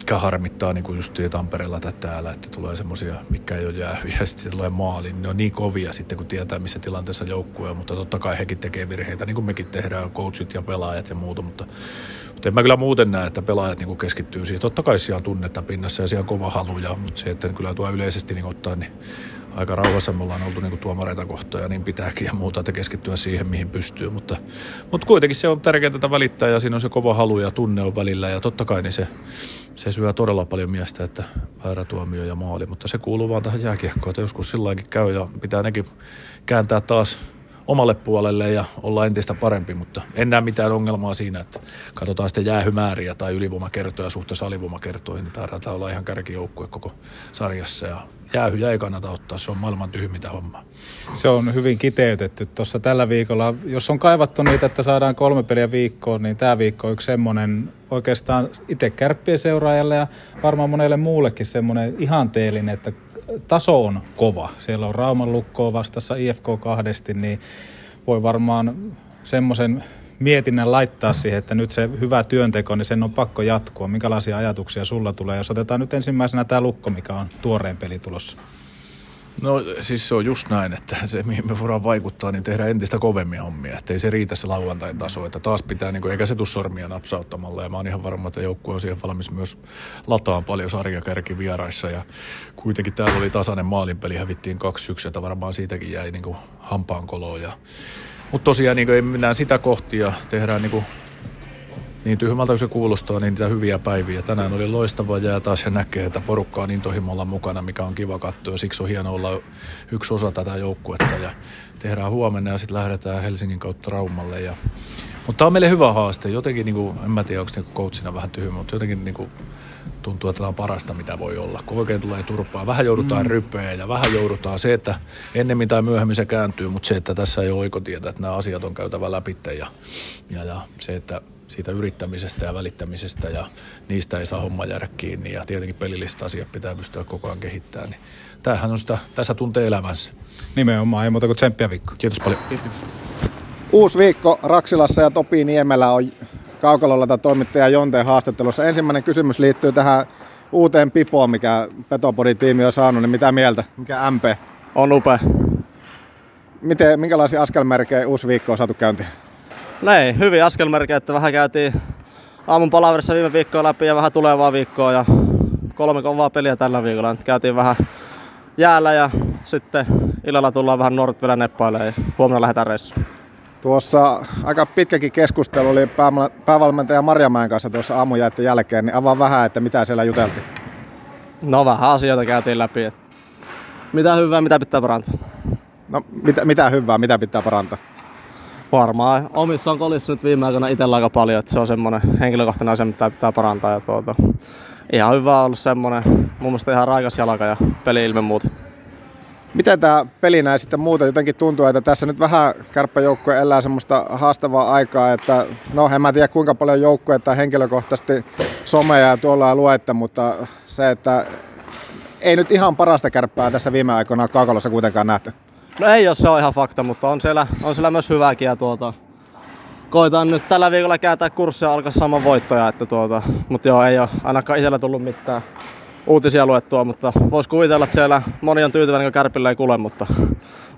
mikä harmittaa niin kuin just Tampereella tai täällä, että tulee semmoisia, mikä ei ole jäähyjä, ja sitten tulee maali. Ne on niin kovia sitten, kun tietää, missä tilanteessa joukkue on, mutta totta kai hekin tekee virheitä, niin kuin mekin tehdään, coachit ja pelaajat ja muuta, mutta mutta en mä kyllä muuten näe, että pelaajat niinku keskittyy siihen. Totta kai siellä on tunnetta pinnassa ja siellä on kova haluja, mutta se, että kyllä tuo yleisesti niin ottaa, niin aika rauhassa me ollaan oltu niinku tuomareita kohtaan ja niin pitääkin ja muuta, että keskittyä siihen, mihin pystyy. Mutta, mutta kuitenkin se on tärkeää tätä välittää ja siinä on se kova halu ja tunne on välillä ja totta kai niin se, se syö todella paljon miestä, että väärä tuomio ja maali. Mutta se kuuluu vaan tähän jääkiekkoon, että joskus silläinkin käy ja pitää nekin kääntää taas omalle puolelle ja olla entistä parempi, mutta en näe mitään ongelmaa siinä, että katsotaan sitten jäähymääriä tai ylivoimakertoja suhteessa alivoimakertoihin, niin tarvitaan olla ihan kärkijoukkue koko sarjassa ja jäähyjä ei kannata ottaa, se on maailman tyhmintä hommaa. Se on hyvin kiteytetty tuossa tällä viikolla. Jos on kaivattu niitä, että saadaan kolme peliä viikkoon, niin tämä viikko on yksi semmoinen oikeastaan itse Kärppien seuraajalle ja varmaan monelle muullekin semmoinen ihanteellinen, että taso on kova. Siellä on Rauman Lukkoa vastassa I F K kahdesti, niin voi varmaan semmoisen mietinnän laittaa siihen, että nyt se hyvä työnteko, niin sen on pakko jatkua. Minkälaisia ajatuksia sulla tulee, jos otetaan nyt ensimmäisenä tämä Lukko, mikä on tuoreen peli tulossa? No siis se on just näin, että se mihin me voidaan vaikuttaa, niin tehdään entistä kovemmin hommia. Että ei se riitä se lauantain taso, että taas pitää, niin kuin, eikä se tule sormia napsauttamalla. Ja mä oon ihan varma, että joukkue on siihen valmis myös lataan paljon sarjakärki vieraissa. Ja kuitenkin täällä oli tasainen maalinpeli, hävittiin kaksi yksi, että varmaan siitäkin jäi niin kuin hampaankoloon. Ja mutta tosiaan niin kuin, ei mennään sitä kohti ja tehdään niin kuin niin tyhmältä kuin se kuulostaa, niin niitä hyviä päiviä. Tänään oli loistava jää taas ja näkee, että porukka on intohimolla mukana, mikä on kiva katsoa. Ja siksi on hienoa olla yksi osa tätä joukkuetta. Ja tehdään huomenna ja sitten lähdetään Helsingin kautta Raumalle. Ja mutta tämä on meille hyvä haaste. Jotenkin, niin kuin, en mä tiedä, onko niin coachina vähän tyhmä, mutta jotenkin niin kuin tuntuu, että tämä on parasta, mitä voi olla. Kun oikein tulee turpaa, vähän joudutaan mm. rypeä ja vähän joudutaan se, että ennemmin tai myöhemmin se kääntyy, mutta se, että tässä ei ole oikotietä, että nämä asiat on käytävä läpi. Ja, ja, ja se, että siitä yrittämisestä ja välittämisestä, ja niistä ei saa homma jäädä kiinni, ja tietenkin pelilliset asiat pitää pystyä koko ajan kehittämään. Niin tämähän on sitä, tässä tuntee elämänsä. Nimenomaan, ei muuta kuin tsemppiä viikko. Kiitos paljon. Kiitos. Uusi viikko Raksilassa ja Topi Niemelä on Kaukalolta toimittaja Jonteen haastattelussa. Ensimmäinen kysymys liittyy tähän uuteen pipoon, mikä Petopodi-tiimi on saanut, niin mitä mieltä? Mikä M P? On upea. Miten, minkälaisia askelmerkejä uusi viikko on saatu käyntiin? Näin, hyvin askelmerkejä, että vähän käytiin aamun palaverissa viime viikkoa läpi ja vähän tulevaa viikkoa ja kolme kovaa peliä tällä viikolla. Nyt käytiin vähän jäällä ja sitten illalla tullaan vähän nuoret vielä neppailemaan ja huomenna lähdetään reissuun. Tuossa aika pitkäkin keskustelu oli päävalmentaja Marjamäen kanssa tuossa aamujäitten jälkeen, niin avaa vähän, että mitä siellä juteltiin. No vähän asioita käytiin läpi, että mitä hyvää, mitä pitää parantaa. No mitä, mitä hyvää, mitä pitää parantaa? Varmaan. Omissa on kolissa nyt viime aikoina itsellä aika paljon, että se on semmoinen henkilökohtainen asia, mitä pitää parantaa. Ja tuota, ihan hyvä on ollut semmoinen, mun mielestä ihan raikas jalka ja peli ilme muuta. Miten tämä peli näin sitten muuten? Jotenkin tuntuu, että tässä nyt vähän kärppäjoukkue elää semmoista haastavaa aikaa, että no en mä tiedä kuinka paljon joukkuetta henkilökohtaisesti someja tuolla luette, mutta se, että ei nyt ihan parasta kärppää tässä viime aikoina Kaukalossa kuitenkaan nähty. No ei ole, se on ihan fakta, mutta on siellä, on siellä myös hyvääkin ja tuota, koitan nyt tällä viikolla kääntää kurssia ja alkaa saamaan voittoja, että tuota, mutta joo, ei ole ainakaan itsellä tullut mitään uutisia luettua, mutta voisi kuvitella, että siellä moni on tyytyväinen, kun kärpillä ei kule, mutta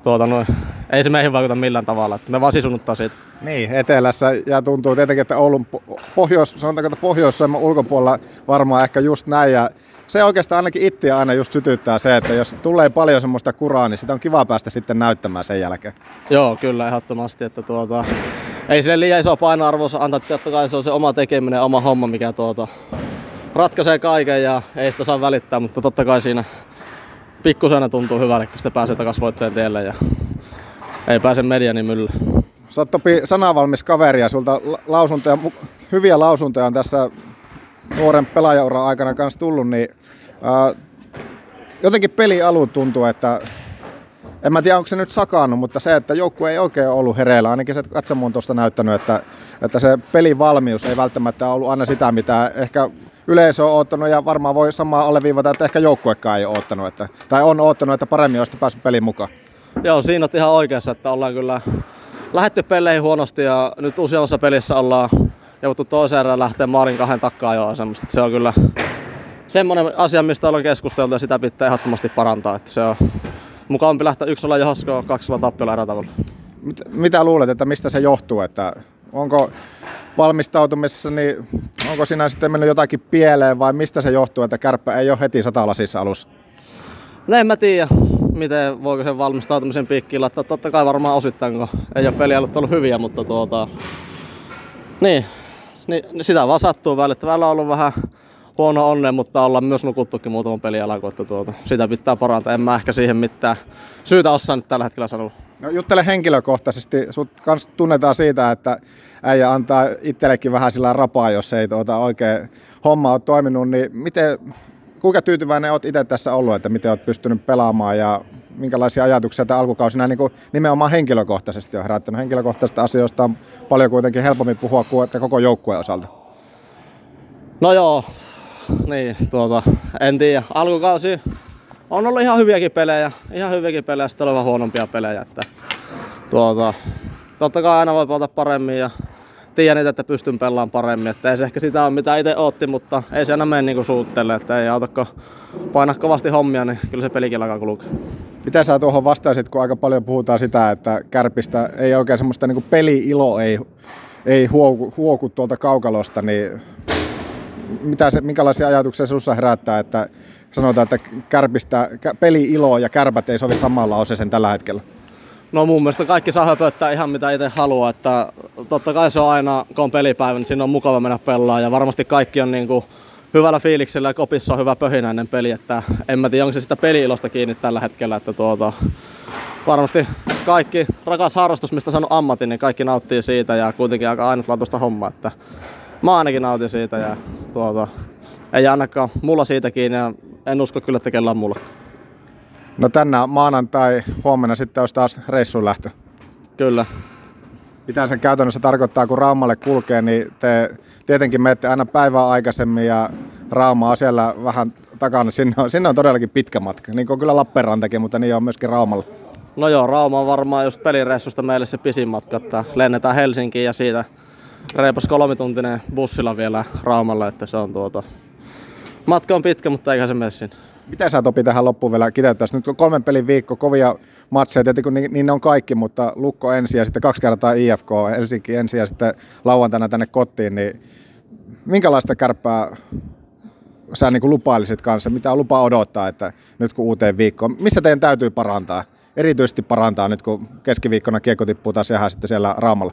tuota, no, ei se meihin vaikuta millään tavalla, että me vaan sisunnuttaa siitä. Niin, etelässä ja tuntuu tietenkin, että Oulun pohjois, sanotaanko, että Pohjois-Suomen ulkopuolella varmaan ehkä just näin ja se oikeastaan ainakin ittiä aina just sytyttää se, että jos tulee paljon semmoista kuraa, niin sitä on kiva päästä sitten näyttämään sen jälkeen. Joo, kyllä ehdottomasti, että tuota, ei sille liian iso painoarvoa antaa, totta kai se on se oma tekeminen, oma homma, mikä tuota ratkaisee kaiken ja ei sitä saa välittää, mutta totta kai siinä pikkusena tuntuu hyvälle, kun sitä pääsee takaisin voitteen teille ja ei pääse medianin mylle. Sä oot Topi sanavalmis kaveri ja sulta lausuntoja, hyviä lausuntoja on tässä nuoren pelaajauran aikana kanssa tullut, niin ää, jotenkin pelialu tuntuu, että en mä tiedä onko se nyt sakannut, mutta se, että joukkue ei oikein ollut hereillä, ainakin se katsomu on tuosta näyttänyt, että, että se pelivalmius ei välttämättä ollut aina sitä, mitä ehkä yleisö on oottanut ja varmaan voi samaa alleviivata, että ehkä joukkuekaan ei ole oottanut, että, tai on oottanut, että paremmin olisi päässyt pelin mukaan. Joo, siinä on ihan oikeassa, että ollaan kyllä lähdetty peleihin huonosti ja nyt useammassa pelissä ollaan jouttu toiseen erään lähteä maalin kahden takkaan jo semmoista. Se on kyllä semmoinen asia, mistä ollaan keskusteltu ja sitä pitää ehdottomasti parantaa. Että se on mukavampi lähteä yksillä johdossa, kaksilla tappiolla erää tavalla. Mit, mitä luulet, että mistä se johtuu? Että onko valmistautumisessa, niin onko siinä sitten mennyt jotakin pieleen vai mistä se johtuu, että kärppä ei ole heti satalasissa alussa? No en mä tiedä, miten voiko sen valmistautumisen piikkiin laittaa. Totta kai varmaan osittain, kun ei ole peliä ollut hyviä, mutta tuota niin, niin, sitä vaan sattuu välittävällä on ollut vähän huono onne, mutta ollaan myös nukuttukin muutaman pelin alkuun, että tuota, sitä pitää parantaa. En mä ehkä siihen mitään syytä osaa nyt tällä hetkellä sanoa. No, juttele henkilökohtaisesti. Sut kans tunnetaan siitä, että äijä antaa itsellekin vähän sillä rapaa, jos ei tuota oikein homma ole toiminut. Niin miten, kuinka tyytyväinen olet itse tässä ollut, että miten olet pystynyt pelaamaan ja minkälaisia ajatuksia tämä alkukausina niin nimenomaan henkilökohtaisesti on herättänyt? Henkilökohtaisista asioista on paljon kuitenkin helpommin puhua kuin koko joukkueen osalta. No joo, niin, tuota, en tiedä. Alkukausi on ollut ihan hyviäkin pelejä, ihan hyviäkin pelejä, sitten on vähän huonompia pelejä. Että, tuota, totta kai aina voi pelata paremmin ja tiedän itse, että pystyn pelaamaan paremmin. Että ei se ehkä sitä ole mitä itse ootti, mutta ei se aina mene niin kuin suuttele. Että ei auta, kun painaa kovasti hommia, niin kyllä se pelikin alkaa kulkea. Mitä sä tuohon vastaisit, kun aika paljon puhutaan sitä, että kärpistä ei oikein semmoista niin kuin peli-ilo ei, ei huoku, huoku tuolta Kaukalosta, niin mitä se, minkälaisia ajatuksia sinussa herättää, että sanotaan, että kärpistä, peli-ilo ja kärpät ei sovi samalla osaisen tällä hetkellä? No mun mielestä kaikki saa höpöttää ihan mitä itse haluaa, että totta kai se on aina, kun on pelipäivä, niin siinä on mukava mennä pelaamaan ja varmasti kaikki on niin kuin hyvällä fiiliksellä ja kopissa on hyvä pöhinä ennen peliä, että en mä tiedä onko se sitä peli-ilosta kiinni tällä hetkellä, että tuota, varmasti kaikki rakas harrastus, mistä saanut ammatin, niin kaikki nauttii siitä ja kuitenkin aika ainutlaatuista hommaa, että mä ainakin nautin siitä ja tuota, ei ainakaan mulla siitä kiinni ja en usko kyllä, että kellään mulla. No tänään maanantai, huomenna sitten olisi taas reissuun lähtö. Kyllä. mitä sen käytännössä tarkoittaa, kun Raumalle kulkee, niin te tietenkin menette aina päivää aikaisemmin ja Raumaa siellä vähän takana. Sinne on, sinne on todellakin pitkä matka, niin kuin kyllä Lappeenrantakin, mutta niin on myöskin Raumalla. No joo, Rauma on varmaan just pelireissusta meille se pisin matka, että lennetään Helsinkiin ja siitä reipas kolmituntinen bussilla vielä Raumalle, että se on tuota... Matka on pitkä, mutta eikä se mene sinne. Miten sä, Topi, tähän loppuun vielä kiteyttäisi? Nyt on kolmen pelin viikko, kovia matseja, tietenkin niin, niin ne on kaikki, mutta Lukko ensin ja sitten kaksi kertaa I F K, Helsinki ensin ja sitten lauantaina tänne kotiin, niin minkälaista Kärppää sä niin kuin lupailisit kanssa? Mitä lupa odottaa, että nyt kun uuteen viikkoon? Missä teidän täytyy parantaa? Erityisesti parantaa nyt, kun keskiviikkona kiekko tippuu taas jäähän sitten siellä Raamalla.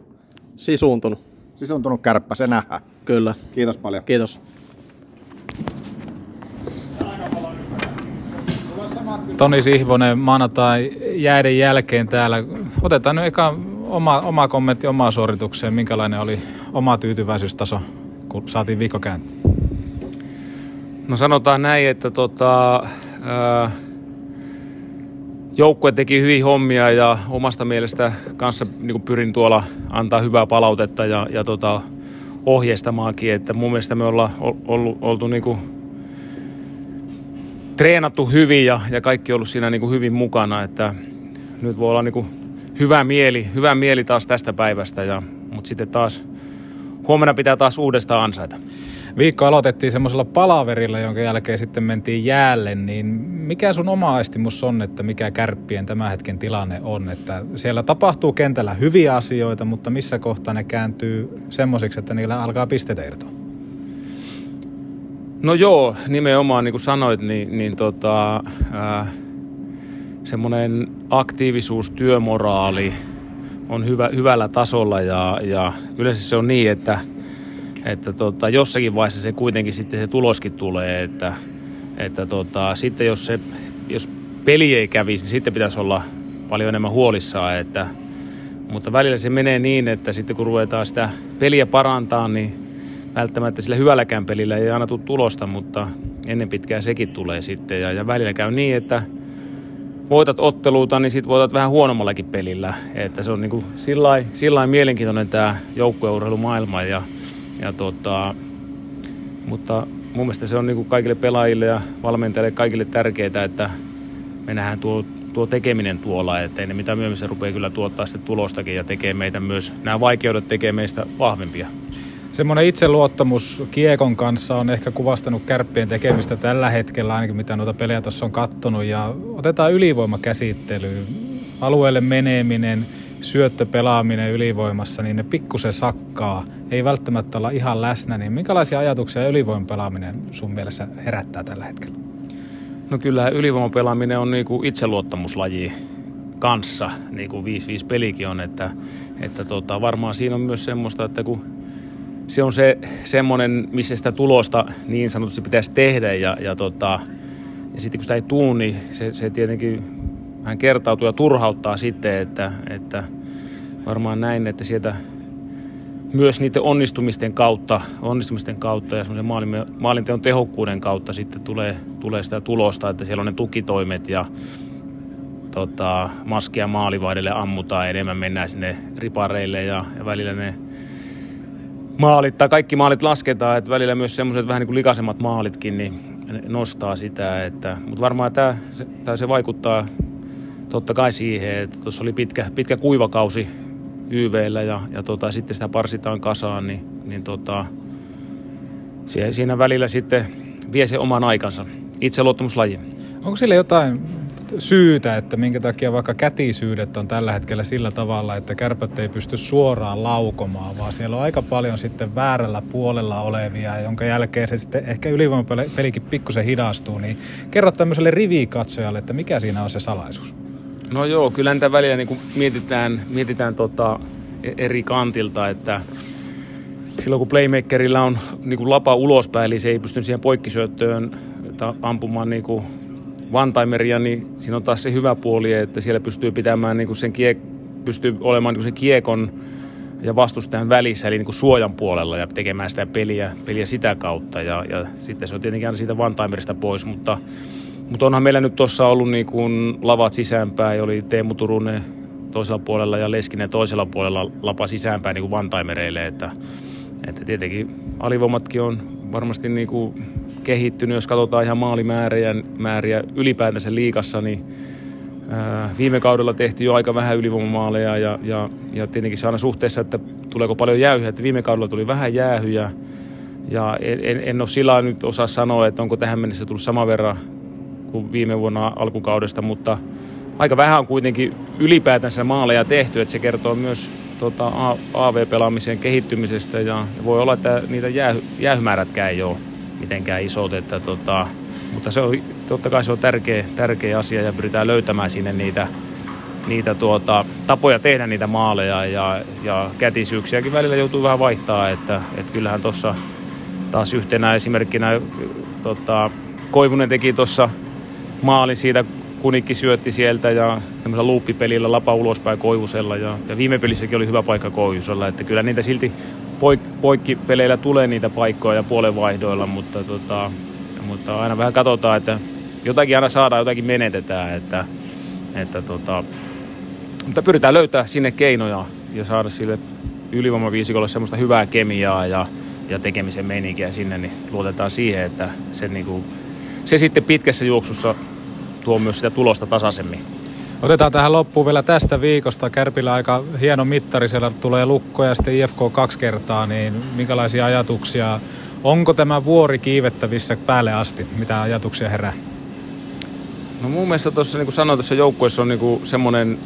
Sisuuntunut. Sisuuntunut Kärppä, se nähdään. Kyllä. Kiitos paljon. Kiitos. Toni Sihvonen, maanantai jäiden jälkeen täällä. Otetaan nyt eka oma, oma kommentti omaa suoritukseen. Minkälainen oli oma tyytyväisyystaso, kun saatiin viikko käyntiin? No sanotaan näin, että tota, äh, joukkue teki hyviä hommia ja omasta mielestä kanssa niin pyrin tuolla antaa hyvää palautetta ja, ja tota, ohjeistamaakin. Että mun mielestä me ollaan ollut, oltu... Niin kuin, treenattu hyvin ja, ja kaikki on ollut siinä niin kuin hyvin mukana, että nyt voi olla niin kuin hyvä mieli, hyvä mieli taas tästä päivästä, ja, mutta sitten taas huomenna pitää taas uudestaan ansaita. Viikko aloitettiin semmoisella palaverilla, jonka jälkeen sitten mentiin jäälle, niin mikä sun oma aistimus on, että mikä Kärppien tämän hetken tilanne on? Että siellä tapahtuu kentällä hyviä asioita, mutta missä kohtaa ne kääntyy semmoisiksi, että niillä alkaa pisteitä irtoa? No joo, nimenomaan niin kuin sanoit, niin, niin tota, äh, semmoinen aktiivisuus, työmoraali on hyvä, hyvällä tasolla ja, ja yleensä se on niin, että, että tota, jossakin vaiheessa se kuitenkin sitten se tuloskin tulee, että, että tota, sitten jos, se, jos peli ei kävisi, niin sitten pitäisi olla paljon enemmän huolissaan, että, mutta välillä se menee niin, että sitten kun ruvetaan sitä peliä parantaa, niin välttämättä sillä hyvälläkään pelillä ei aina tule tulosta, mutta ennen pitkään sekin tulee sitten. Ja, ja välillä käy niin, että voitat otteluuta, niin sitten voitat vähän huonommallakin pelillä. Että se on niin kuin sillain, sillain mielenkiintoinen tämä joukkueurheilumaailma. Ja, ja tota, mutta mun mielestä se on niin kuin kaikille pelaajille ja valmentajille kaikille tärkeää, että me nähdään tuo, tuo tekeminen tuolla. Että ne mitä myöhemmin se rupeaa kyllä tuottaa sitten tulostakin ja tekee meitä myös, nämä vaikeudet tekee meistä vahvempia. Semmoinen itseluottamus kiekon kanssa on ehkä kuvastanut Kärppien tekemistä tällä hetkellä, ainakin mitä noita pelejä tuossa on kattonut. Ja otetaan ylivoimakäsittelyyn. Alueelle meneminen, syöttöpelaaminen ylivoimassa, niin ne pikkusen sakkaa. Ei välttämättä olla ihan läsnä. Niin minkälaisia ajatuksia ylivoimapelaaminen sun mielessä herättää tällä hetkellä? No kyllähän ylivoimapelaaminen on niinku itseluottamuslaji kanssa, niin kuin viisi viisi pelikin on. Että, että tota, varmaan siinä on myös semmoista, että kun... Se on se semmoinen, missä sitä tulosta niin sanotusti pitäisi tehdä ja, ja, tota, ja sitten kun sitä ei tuu, niin se, se tietenkin vähän kertautuu ja turhauttaa sitten, että, että varmaan näin, että sieltä myös niiden onnistumisten kautta, onnistumisten kautta ja semmoisen maalinteon tehokkuuden kautta sitten tulee, tulee sitä tulosta, että siellä on ne tukitoimet ja tota, maskia maalivahdelle ammutaan, enemmän mennään sinne ripareille ja, ja välillä ne maalit, tai kaikki maalit lasketaan, että välillä myös semmoiset vähän niin kuin likaisemmat maalitkin niin nostaa sitä, että, mutta varmaan tämä, tämä se vaikuttaa totta kai siihen, että tuossa oli pitkä, pitkä kuivakausi Y V:llä ja, ja tota, sitten sitä parsitaan kasaan, niin, niin tota, siinä välillä sitten vie se oman aikansa, itseluottamuslaji. Onko sille jotain syytä, että minkä takia vaikka kätisyydet on tällä hetkellä sillä tavalla, että Kärpät ei pysty suoraan laukomaan, vaan siellä on aika paljon sitten väärällä puolella olevia, jonka jälkeen se sitten ehkä ylivoimapelikin pikkusen hidastuu, niin kerro tämmöiselle rivikatsojalle, että mikä siinä on se salaisuus? No joo, kyllä niitä välillä niin kun mietitään, mietitään tota eri kantilta, että silloin kun playmakerilla on niin kun lapa ulospäin, eli se ei pysty siihen poikkisyöttöön ampumaan niinku one-timeria, niin siinä on taas se hyvä puoli, että siellä pystyy pitämään niin kuin sen kiek, pystyy olemaan niin kuin sen kiekon ja vastustajan välissä, eli niin kuin suojan puolella ja tekemään sitä peliä, peliä sitä kautta. Ja, ja sitten se on tietenkin aina siitä one-timerista pois, mutta, mutta onhan meillä nyt tuossa ollut niin kuin lavat sisäänpäin, oli Teemu Turunen toisella puolella ja Leskinen toisella puolella lapa sisäänpäin niin kuin vantaimereille. Että, että tietenkin alivoimatkin on varmasti niin kuin kehittynyt, jos katsotaan ihan maalimääriä ylipäätänsä liigassa, niin viime kaudella tehtiin jo aika vähän ylivoimamaaleja ja, ja, ja tietenkin se aina suhteessa, että tuleeko paljon jäähyjä, että viime kaudella tuli vähän jäähyjä ja en, en ole sillä nyt osaa sanoa, että onko tähän mennessä tullut saman verran kuin viime vuonna alkukaudesta, mutta aika vähän on kuitenkin ylipäätänsä maaleja tehty, että se kertoo myös tota, A V-pelaamisen kehittymisestä ja, ja voi olla, että niitä jäähy, jäähymäärätkään ei ole mitenkään isot, että tota, mutta se on, totta kai se on tärkeä, tärkeä asia ja pyritään löytämään sinne niitä, niitä tuota, tapoja tehdä niitä maaleja ja, ja kätisyyksiäkin välillä joutuu vähän vaihtaa, että et kyllähän tuossa taas yhtenä esimerkkinä tota, Koivunen teki tuossa maalin siitä, Kunikki syötti sieltä ja tämmöisellä luuppipelillä lapa ulospäin Koivusella ja, ja viime pelissäkin oli hyvä paikka Koivusella, että kyllä niitä silti poik- poikkipeleillä tulee niitä paikkoja ja puolenvaihdoilla, mutta tota, mutta aina vähän katsotaan, että jotakin aina saadaan, jotakin menetetään. Että, että tota, mutta pyritään löytämään sinne keinoja ja saada sille ylivoimaviisikolle semmoista hyvää kemiaa ja, ja tekemisen meininkiä sinne, niin luotetaan siihen, että se, niin kuin, se sitten pitkässä juoksussa tuo myös sitä tulosta tasaisemmin. Otetaan tähän loppuun vielä tästä viikosta. Kärpillä aika hieno mittari, siellä tulee Lukko ja sitten I F K kaksi kertaa, niin minkälaisia ajatuksia? Onko tämä vuori kiivettävissä päälle asti? Mitä ajatuksia herää? No mun mielestä tuossa, niin kuin sanoin, tuossa joukkueessa on niin semmoinen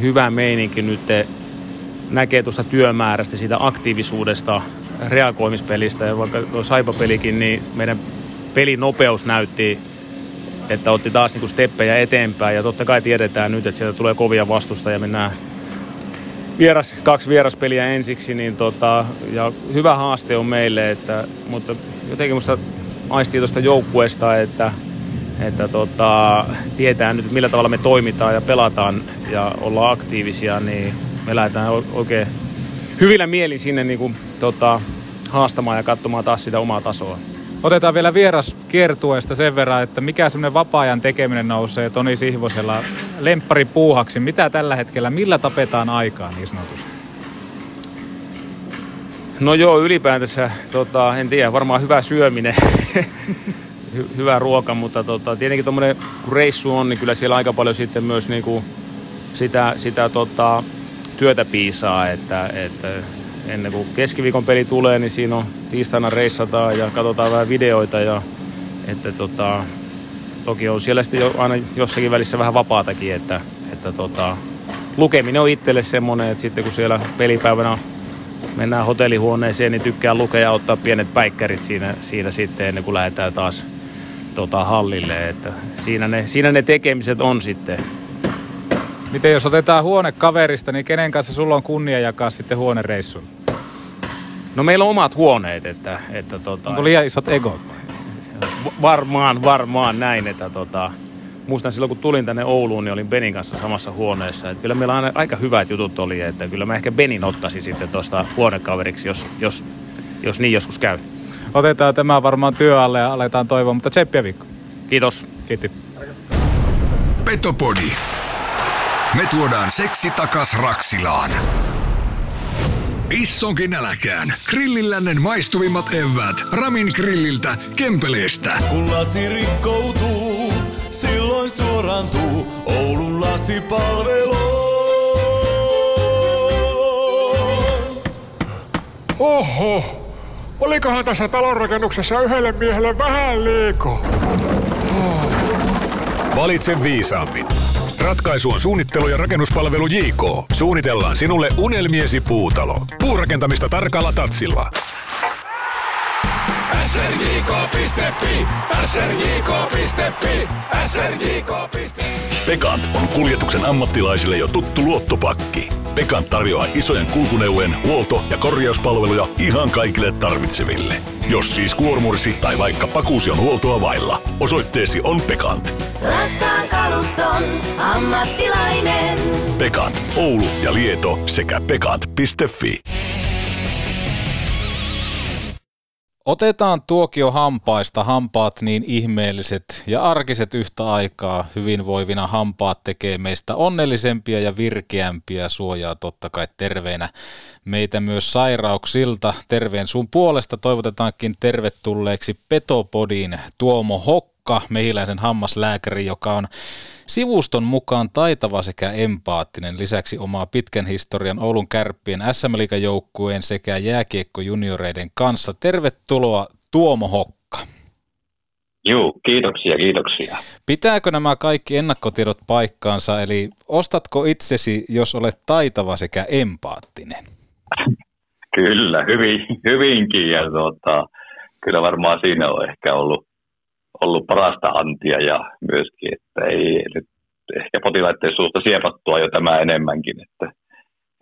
hyvä meininki nyt. Näkee tuosta työmäärästä, siitä aktiivisuudesta, reagoimispelistä ja vaikka tuo Saipa-pelikin, niin meidän pelinopeus näytti, että otti taas niin kuin steppejä eteenpäin. Ja totta kai tiedetään nyt, että sieltä tulee kovia vastusta ja mennään Vieras, kaksi vieraspeliä ensiksi, niin tota, ja hyvä haaste on meille, että, mutta jotenkin musta aistii tuosta joukkueesta, että, että tota, tietää nyt, millä tavalla me toimitaan ja pelataan ja ollaan aktiivisia, niin me lähdetään oikein hyvillä mielin sinne niin kuin, tota, haastamaan ja katsomaan taas sitä omaa tasoa. Otetaan vielä vieraskiertueesta sen verran, että mikä semmoinen vapaa-ajan tekeminen nousee Toni Sihvosella lemppari puuhaksi. Mitä tällä hetkellä, millä tapetaan aikaa niin sanotusti? No joo, ylipäätänsä, tota, en tiedä, varmaan hyvä syöminen, Hy- hyvä ruoka, mutta tota, tietenkin tuommoinen, kun reissu on, niin kyllä siellä aika paljon sitten myös niinku sitä, sitä tota, työtä piisaa, että... että ennen kuin keskiviikon peli tulee, niin siinä on tiistaina reissataan ja katsotaan vähän videoita. Ja, että tota, toki on siellä sitten jo aina jossakin välissä vähän vapaatakin. Että, että tota, lukeminen on itselle semmoinen, että sitten kun siellä pelipäivänä mennään hotellihuoneeseen, niin tykkään lukea ja ottaa pienet päikkärit siinä, siinä sitten ennen kuin lähdetään taas tota, hallille. Että siinä, ne, siinä ne tekemiset on sitten. Miten jos otetaan huone kaverista, niin kenen kanssa sulla on kunnia jakaa sitten huonereissun? No meillä on omat huoneet, että... että tota, onko liian isot egot vai? Varmaan, varmaan näin, että tota... Muistan silloin, kun tulin tänne Ouluun, niin olin Benin kanssa samassa huoneessa. Että kyllä meillä aina aika hyvät jutut oli, että kyllä mä ehkä Benin ottaisin sitten tuosta huonekaveriksi, jos, jos, jos niin joskus käy. Otetaan tämä varmaan työ alle ja aletaan toivoa, mutta tseppiä viikko. Kiitos. Kiitti. Peto Podi. Me tuodaan seksi takas Raksilaan. Issonkin äläkään. Grillillännen maistuvimmat evät. Ramin grilliltä, Kempeleestä. Kun lasi rikkoutuu, silloin suorantuu Oulun lasipalvelu. Oho, olikohan tässä talonrakennuksessa yhdelle miehelle vähän liiko? Oh. Valitse viisaammin. Ratkaisu on suunnittelu- ja rakennuspalvelu J K. Suunnitellaan sinulle unelmiesi puutalo. Puurakentamista tarkalla tatsilla. S R J K piste F I S R J K piste F I S R J K piste F I Pekant on kuljetuksen ammattilaisille jo tuttu luottopakki. Pekant tarjoaa isojen kulkuneuvojen huolto- ja korjauspalveluja ihan kaikille tarvitseville. Jos siis kuormursi tai vaikka pakuusi on huoltoa vailla, osoitteesi on Pekant. Raskaan kaluston ammattilainen. Pekant, Oulu ja Lieto sekä pekant piste F I Otetaan tuokio hampaista, hampaat niin ihmeelliset ja arkiset yhtä aikaa. Hyvinvoivina hampaat tekee meistä onnellisempia ja virkeämpiä, suojaa totta kai terveinä meitä myös sairauksilta. Terveen suun puolesta toivotetaankin tervetulleeksi Peto Podin Tuomo Hokka, mehiläisen hammaslääkäri, joka on sivuston mukaan taitava sekä empaattinen. Lisäksi omaa pitkän historian Oulun Kärppien äs äm-liigajoukkueen sekä jääkiekkojunioreiden kanssa. Tervetuloa Tuomo Hokka. Joo, kiitoksia, kiitoksia. Pitääkö nämä kaikki ennakkotiedot paikkaansa, eli ostatko itsesi, jos olet taitava sekä empaattinen? Kyllä, hyvin, hyvinkin. Ja tuota, kyllä varmaan siinä on ehkä ollut. ollut parasta antia ja myöskin, että ei nyt ehkä potilaiden suusta siepattua jo tämä enemmänkin, että,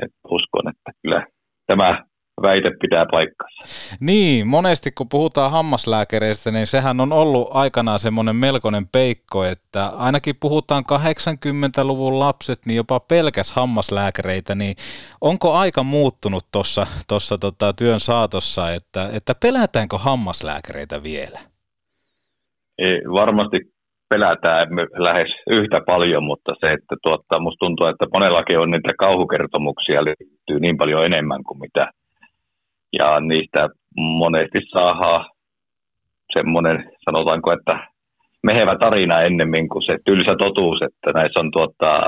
että uskon, että kyllä tämä väite pitää paikkansa. Niin, monesti kun puhutaan hammaslääkäreistä, niin sehän on ollut aikanaan semmoinen melkoinen peikko, että ainakin puhutaan kahdeksankymmentäluvun lapset, niin jopa pelkäs hammaslääkäreitä, niin onko aika muuttunut tuossa, tuossa tota työn saatossa, että, että pelätäänkö hammaslääkäreitä vielä? Ei, varmasti pelätään lähes yhtä paljon, mutta se, että tuottaa, musta tuntuu, että monellakin on niitä kauhukertomuksia liittyy niin paljon enemmän kuin mitä. Ja niistä monesti saadaan semmoinen, sanotaanko, että mehevä tarina ennemmin kuin se tylsä totuus, että näissä on tuottaa,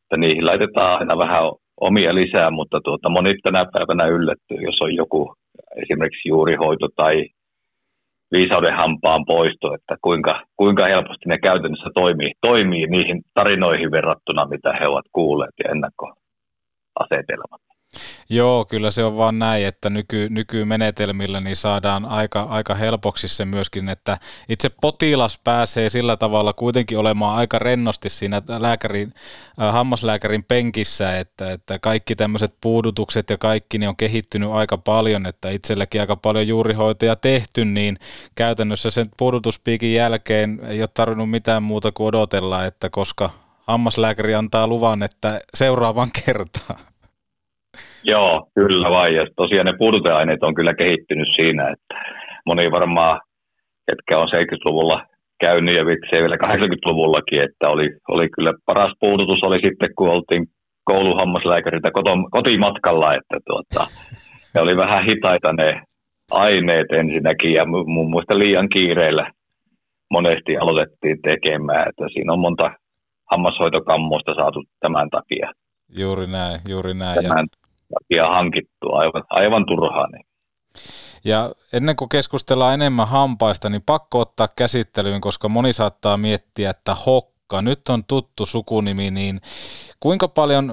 että niihin laitetaan aina vähän omia lisää, mutta tuota, moni tänä päivänä yllättyy, jos on joku esimerkiksi juurihoito tai viisauden hampaan poisto, että kuinka, kuinka helposti ne käytännössä toimii, toimii niihin tarinoihin verrattuna, mitä he ovat kuulleet ja ennakkoasetelmat. Joo, kyllä se on vaan näin, että nyky, nykymenetelmillä niin saadaan aika, aika helpoksi se myöskin, että itse potilas pääsee sillä tavalla kuitenkin olemaan aika rennosti siinä lääkärin, äh, hammaslääkärin penkissä, että, että kaikki tämmöiset puudutukset ja kaikki niin on kehittynyt aika paljon, että itselläkin aika paljon juurihoitoja tehty, niin käytännössä sen puudutuspiikin jälkeen ei ole tarvinnut mitään muuta kuin odotella, että koska hammaslääkäri antaa luvan, että seuraavaan kertaan. Joo, kyllä vain. Ja tosiaan ne puuduteaineet on kyllä kehittynyt siinä, että moni varmaan, ketkä on seitsemänkymmentäluvulla käynyt ja vitsee vielä kahdeksankymmentäluvullakin, että oli, oli kyllä paras puudutus oli sitten, kun oltiin kouluhammaslääkäriltä kotimatkalla, että tuota, ne oli vähän hitaita ne aineet ensinnäkin ja mun mielestä liian kiireellä monesti aloitettiin tekemään, että siinä on monta hammashoitokammosta saatu tämän takia. Juuri näin, juuri näin. Tämän takia hankittua aivan, aivan turhaan. Ja ennen kuin keskustellaan enemmän hampaista, niin pakko ottaa käsittelyyn, koska moni saattaa miettiä, että Hokka, nyt on tuttu sukunimi, niin kuinka paljon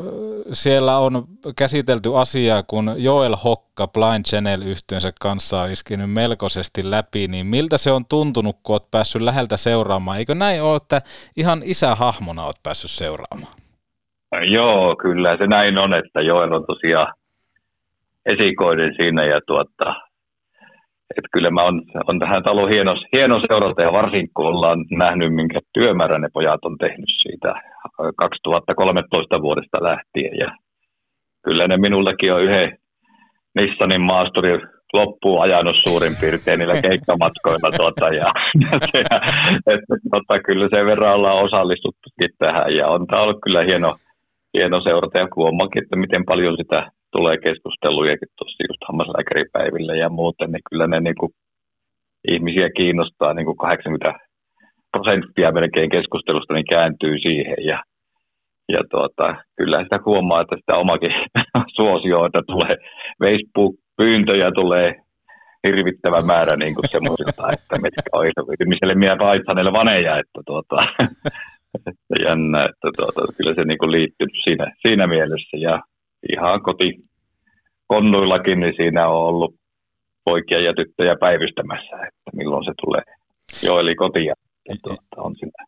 siellä on käsitelty asiaa, kun Joel Hokka Blind Channel-yhtiönsä kanssa on iskenyt melkoisesti läpi, niin miltä se on tuntunut, kun olet päässyt läheltä seuraamaan? Eikö näin ole, että ihan isähahmona olet päässyt seuraamaan? Joo, kyllä se näin on, että Joel on tosiaan esikoinen siinä ja tuota, että kyllä mä on, on tähän ollut hieno, hieno seurata ja varsinkin kun ollaan nähnyt, minkä työmäärän ne pojat on tehnyt siitä kaksituhattakolmetoista vuodesta lähtien ja kyllä ne minullakin on yhden Nissanin maasturin loppuun ajanut suurin piirtein niillä keikkamatkoilla tuota, ja, ja se, että, tuota, kyllä sen verran ollaan osallistuttukin tähän ja on tämä ollut kyllä hieno Hieno seurata ja huomaakin, että miten paljon sitä tulee keskustelujakin tuossa just hammaslääkäripäivillä ja muuten, niin kyllä ne niin kuin ihmisiä kiinnostaa, niin kuin kahdeksankymmentä prosenttia melkein keskustelusta niin kääntyy siihen ja, ja tuota, kyllä sitä huomaa, että sitä omakin suosioita tulee, Facebook-pyyntöjä tulee hirvittävä määrä niin kuin semmoisilta, että mitkä on ihmiselle minä paitsan niille vaneja, että tuota... Jännä, että tuota, kyllä se niinku liittyy siinä, siinä mielessä ja ihan kotikonnuillakin niin siinä on ollut poikia ja tyttöjä päivystämässä, että milloin se tulee Joeli kotiin. Tuota, on siinä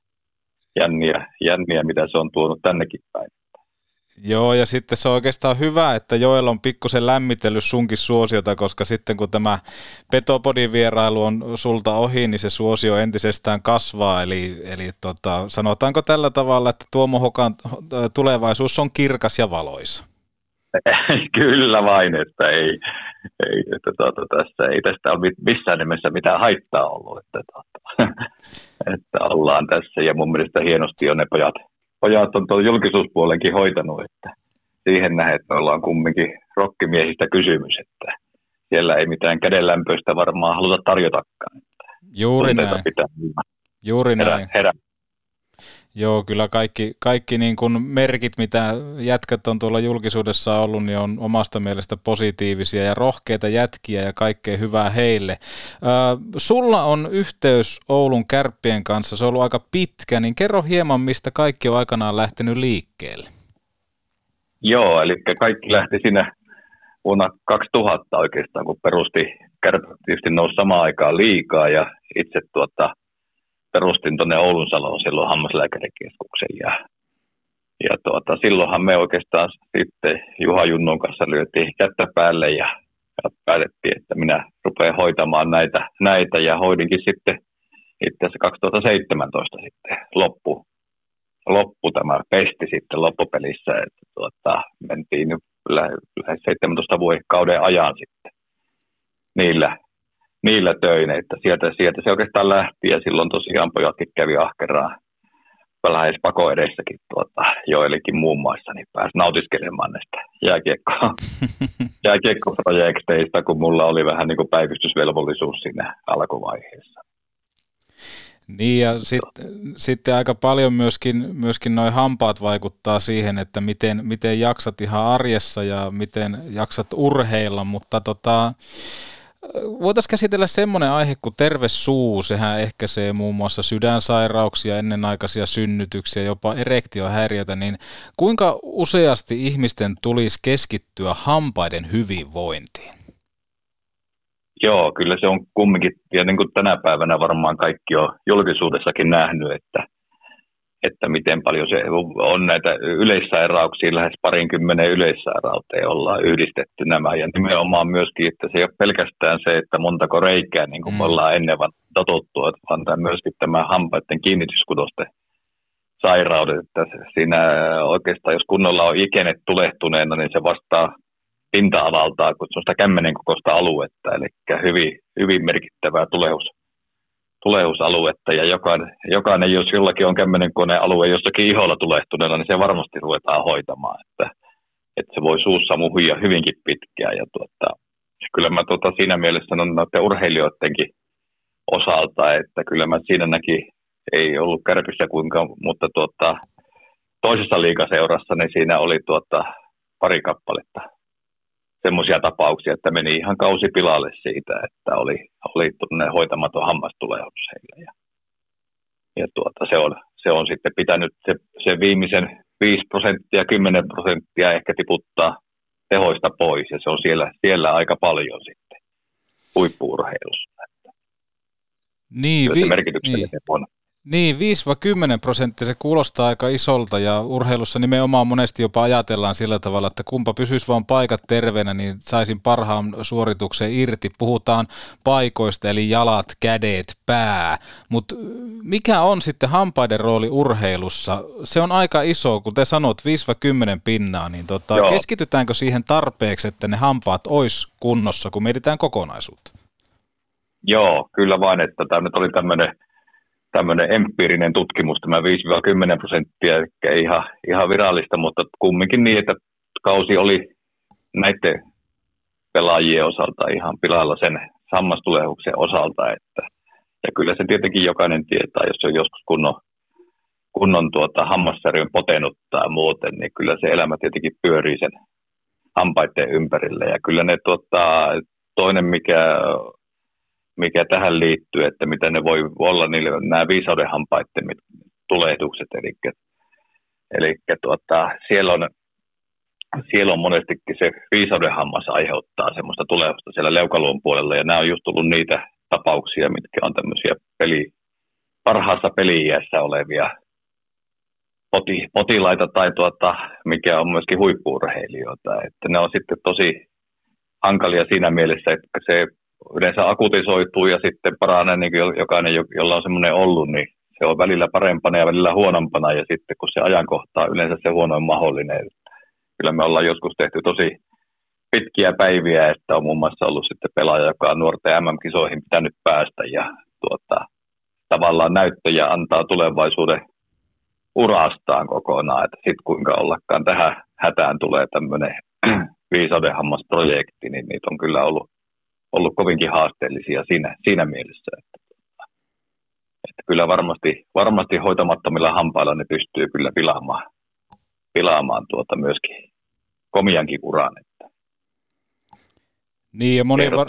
jänniä, jänniä, mitä se on tuonut tännekin päin. Joo, ja sitten se on oikeastaan hyvä, että Joel on pikkusen lämmitellyt sunkin suosiota, koska sitten kun tämä Petopodin vierailu on sulta ohi, niin se suosio entisestään kasvaa. Eli, eli tota, sanotaanko tällä tavalla, että Tuomo Hokan tulevaisuus on kirkas ja valoisa? Kyllä vain, että ei, ei, että tuota, tässä ei tästä ole missään nimessä mitään haittaa ollut, että, tuota, että ollaan tässä ja mun mielestä hienosti on ne pojat, pojat on tuon julkisuuspuolenkin hoitanut, että siihen nähden, että me ollaan kumminkin rokkimiehistä kysymys, että siellä ei mitään kädenlämpöistä varmaan haluta tarjotakaan. Juuri näin. Pitää. Juuri herä, näin. Herä. Joo, kyllä kaikki, kaikki niin kuin merkit, mitä jätkät on tuolla julkisuudessa ollut, niin on omasta mielestä positiivisia ja rohkeita jätkiä ja kaikkea hyvää heille. Äh, sulla on yhteys Oulun Kärppien kanssa, se on ollut aika pitkä, niin kerro hieman, mistä kaikki on aikanaan lähtenyt liikkeelle. Joo, eli kaikki lähti siinä vuonna kaksituhatta oikeastaan, kun perusti Kärpät tietysti nousi samaan aikaan liikaa ja itse tuota... perustin tuonne Oulun saloon silloin hammaslääkärikeskuksen ja, ja tuota, silloinhan me oikeastaan sitten Juha Junnon kanssa lyötiin kättä päälle ja, ja päätettiin, että minä rupean hoitamaan näitä, näitä ja hoidinkin sitten itse asiassa kaksituhattaseitsemäntoista sitten loppu, loppu tämä pesti sitten loppupelissä, että tuota, mentiin lähes seitsemäntoista vuoden ajan sitten niillä niillä töin, että sieltä, sieltä se oikeastaan lähti ja silloin tosiaan pojatkin kävi ahkeraan lähes pako edessäkin tuota, Joelikin muun muassa, niin pääsi nautiskelemaan näistä jääkiekko- jääkiekkoprojekteista, kun mulla oli vähän niin kuin päivystysvelvollisuus siinä alkuvaiheessa. Niin ja sitten sit aika paljon myöskin, myöskin noi hampaat vaikuttaa siihen, että miten, miten jaksat ihan arjessa ja miten jaksat urheilla, mutta tota... Voitaisiin käsitellä semmoinen aihe kuin terve suu, sehän ehkäisee muun muassa sydänsairauksia, ennenaikaisia synnytyksiä, jopa erektiohäiriötä, niin kuinka useasti ihmisten tulisi keskittyä hampaiden hyvinvointiin? Joo, kyllä se on kumminkin, ja niin kuin tänä päivänä varmaan kaikki on julkisuudessakin nähnyt, että, että miten paljon se on näitä yleissairauksia, lähes parinkymmenen yleissairauteen ollaan yhdistetty nämä. Ja nimenomaan myöskin, että se ei ole pelkästään se, että montako reikää, niin kuin me ollaan ennen totuttu, vaan myöskin tämä hampaiden kiinnityskudosten sairaudet. Että siinä oikeastaan, jos kunnolla on ikenet tulehtuneena, niin se vastaa pinta-alaltaan, kun se on sitä kämmenen kokoista aluetta, eli hyvin, hyvin merkittävää tulehus. tulehusaluetta ja jokainen, jokainen, jos jollakin on kämmenenkoneen alue jossakin iholla tulehtuneella, niin se varmasti ruvetaan hoitamaan, että, että se voi suussa muhia hyvinkin pitkään. Ja tuota, kyllä mä tuota siinä mielessä sanon noiden urheilijoidenkin osalta, että kyllä mä siinä näki, ei ollut Kärpissä kuinkaan, mutta tuota, toisessa liigaseurassa niin siinä oli tuota, pari kappaletta semmoisia tapauksia, että meni ihan kausi pilalle siitä, että oli, oli hoitamaton hammastulehdus heillä. Ja, ja tuota, se, on, se on sitten pitänyt se, se viimeisen viisi prosenttia, kymmenen prosenttia ehkä tiputtaa tehoista pois, ja se on siellä, siellä aika paljon sitten huippu-urheilussa. Niin, vi- merkityksellinen niin. On. Niin, viisi-kymmenen prosenttia, se kuulostaa aika isolta ja urheilussa nimenomaan monesti jopa ajatellaan sillä tavalla, että kumpa pysyisi vaan paikat terveenä, niin saisin parhaan suorituksen irti. Puhutaan paikoista, eli jalat, kädet, pää, mutta mikä on sitten hampaiden rooli urheilussa? Se on aika iso, kun te sanot viisi-kymmenen pinnaa, niin tota, keskitytäänkö siihen tarpeeksi, että ne hampaat olisi kunnossa, kun mietitään kokonaisuutta? Joo, kyllä vain, että tämä nyt oli tämmöinen tämmöinen empiirinen tutkimus, tämä viisi-kymmenen prosenttia, eli ihan, ihan virallista, mutta kumminkin niin, että kausi oli näiden pelaajien osalta ihan pilalla sen hammastulehuksen osalta, että ja kyllä se tietenkin jokainen tietää, jos on joskus kunnon, kunnon tuota, hammassäryn potenut tai muuten, niin kyllä se elämä tietenkin pyörii sen hampaiden ympärille, ja kyllä ne tuota, toinen mikä mikä tähän liittyy, että mitä ne voi olla niille, nämä viisauden hampaiden tulehdukset, eli, eli tuota, siellä, on, siellä on monestikin se viisauden hammas aiheuttaa semmoista tulehdusta siellä leukaluun puolella, ja nämä on just tullut niitä tapauksia, mitkä on tämmöisiä peli, parhaassa peli-iässä olevia poti, potilaita tai tuota, mikä on myöskin huippu-urheilijoita, että ne on sitten tosi hankalia siinä mielessä, että se yleensä akutisoituu ja sitten paranee, niin jokainen, jolla on semmoinen ollut, niin se on välillä parempana ja välillä huonompana, ja sitten kun se ajankohtaa, yleensä se huono on mahdollinen. Kyllä me ollaan joskus tehty tosi pitkiä päiviä, että on muun muassa ollut sitten pelaaja, joka on nuorten M M-kisoihin pitänyt päästä ja tuota, tavallaan näyttöjä antaa tulevaisuuden urastaan kokonaan, että sitten kuinka ollakaan tähän hätään tulee tämmöinen viisaudenhammasprojekti, niin niitä on kyllä ollut, ollut kovinkin haasteellisia siinä, siinä mielessä, että, että kyllä varmasti, varmasti hoitamattomilla hampailla ne pystyy kyllä pilaamaan, pilaamaan tuota myöskin komiankin uran. Niin ja moni, var,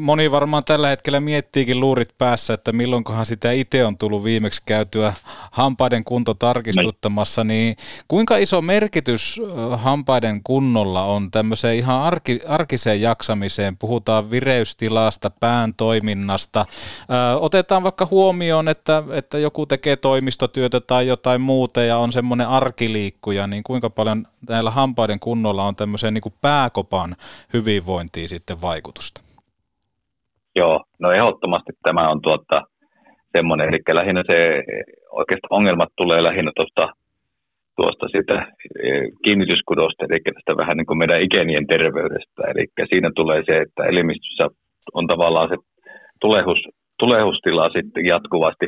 moni varmaan tällä hetkellä miettiikin luurit päässä, että milloinkohan sitä itse on tullut viimeksi käytyä hampaiden kunto tarkistuttamassa, niin kuinka iso merkitys hampaiden kunnolla on tämmöiseen ihan arki, arkiseen jaksamiseen? Puhutaan vireystilasta, pään toiminnasta. Ö, otetaan vaikka huomioon, että, että joku tekee toimistotyötä tai jotain muuta ja on semmoinen arkiliikkuja, niin kuinka paljon näillä hampaiden kunnolla on tämmöiseen niin kuin pääkopan hyvinvointiin sitten vaikutusta? Joo, no ehdottomasti tämä on tuota semmoinen, eli lähinnä se oikeastaan ongelmat tulee lähinnä tuosta, tuosta sitä kiinnityskudosta, eli tästä vähän niin kuin meidän ikenien terveydestä, eli siinä tulee se, että elimistössä on tavallaan se tulehus, tulehustila sitten jatkuvasti,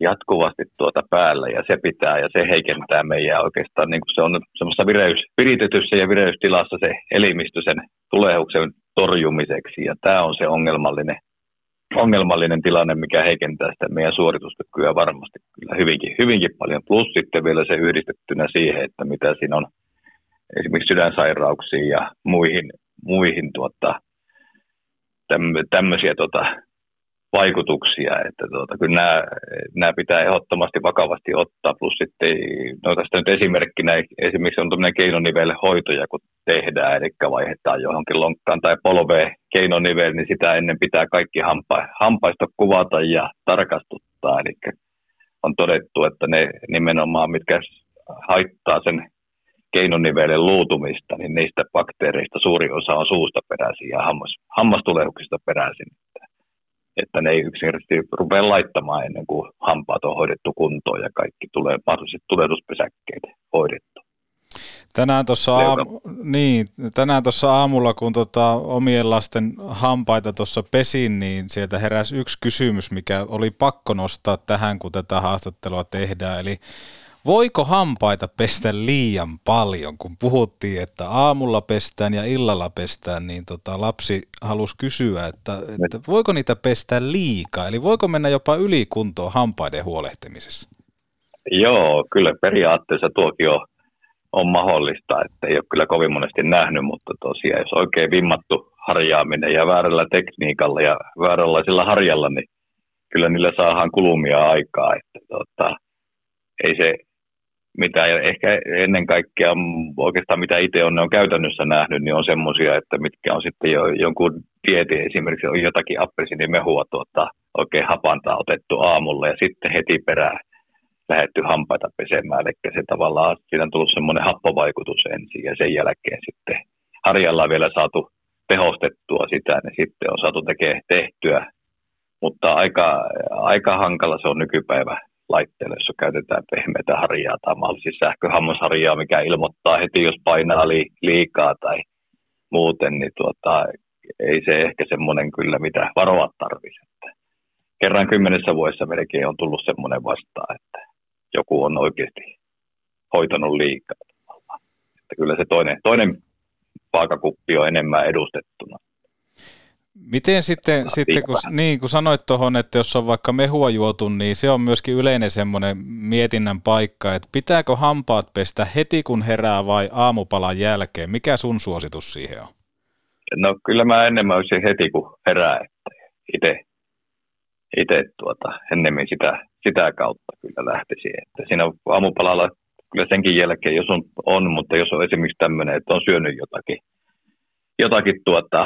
jatkuvasti tuota päällä, ja se pitää, ja se heikentää meidän oikeastaan, niin kuin se on semmoisessa vireys, viritetyssä ja vireystilassa se elimistö sen tulehuksen torjumiseksi, ja tämä on se ongelmallinen, ongelmallinen tilanne, mikä heikentää sitä meidän suorituskykyä varmasti kyllä hyvinkin, hyvinkin paljon, plus sitten vielä se yhdistettynä siihen, että mitä siinä on esimerkiksi sydänsairauksiin ja muihin, muihin tuota, tämmöisiä tuota, vaikutuksia, että tuota, kyllä nämä, nämä pitää ehdottomasti vakavasti ottaa, plus sitten, no tästä nyt esimerkkinä, esimerkiksi on tämmöinen keinonivelhoitoja, kun tehdään, eli vaihdetaan johonkin lonkkaan tai polveen keinonivel, niin sitä ennen pitää kaikki hampa, hampaista kuvata ja tarkastuttaa, eli on todettu, että ne nimenomaan, mitkä haittaa sen keinonivelen luutumista, niin niistä bakteereista suurin osa on suusta peräisin ja hammas, hammastulehuksista peräisin. Että ne ei yksinkertaisesti rupea laittamaan ennen kuin hampaat on hoidettu kuntoon ja kaikki tulee mahdollisesti tulehduspesäkkeet hoidettu. Tänään tuossa aamu, niin, aamulla, kun tota omien lasten hampaita tuossa pesin, niin sieltä heräsi yksi kysymys, mikä oli pakko nostaa tähän, kun tätä haastattelua tehdään. Eli voiko hampaita pestä liian paljon, kun puhuttiin, että aamulla pestään ja illalla pestään, niin tota lapsi halusi kysyä, että, että voiko niitä pestä liikaa, eli voiko mennä jopa ylikuntoon hampaiden huolehtimisessa? Joo, kyllä periaatteessa tuokin on, on mahdollista, että ei ole kyllä kovin monesti nähnyt, mutta tosiaan jos oikein vimmattu harjaaminen ja väärällä tekniikalla ja vääränlaisella harjalla, niin kyllä niillä saadaan kulumia aikaa, että tota, ei se... Mitä ehkä ennen kaikkea oikeastaan mitä itse on, ne on käytännössä nähnyt, niin on semmoisia, että mitkä on sitten jo jonkun dieetin, esimerkiksi on jotakin appelsiinimehua tuota, oikein hapantaa otettu aamulla ja sitten heti perään lähdetty hampaita pesemään. Eli se tavallaan, siinä on tullut semmoinen happovaikutus ensin ja sen jälkeen sitten harjalla vielä saatu tehostettua sitä, niin sitten on saatu tekee tehtyä, mutta aika, aika hankala se on nykypäivä. Laitteella, jossa käytetään pehmeitä harjaa tai mahdollisesti sähköhammasharjaa, mikä ilmoittaa heti, jos painaa li- liikaa tai muuten, niin tuota, ei se ehkä semmoinen kyllä, mitä varoa tarvitsee. Kerran kymmenessä vuodessa melkein on tullut semmoinen vastaan, että joku on oikeasti hoitanut liikaa. Että kyllä se toinen, toinen vaakakuppi on enemmän edustettuna. Miten sitten, sitten kun, niin, kun sanoit tuohon, että jos on vaikka mehua juotu, niin se on myöskin yleinen semmoinen mietinnän paikka, että pitääkö hampaat pestä heti kun herää vai aamupalan jälkeen? Mikä sun suositus siihen on? No kyllä mä enemmän olisin heti kun herää, että ite, ite tuota, ennemmin sitä, sitä kautta kyllä lähtisi. Että siinä aamupalalla kyllä senkin jälkeen, jos on, on mutta jos on esimerkiksi tämmöinen, että on syönyt jotakin, jotakin tuota,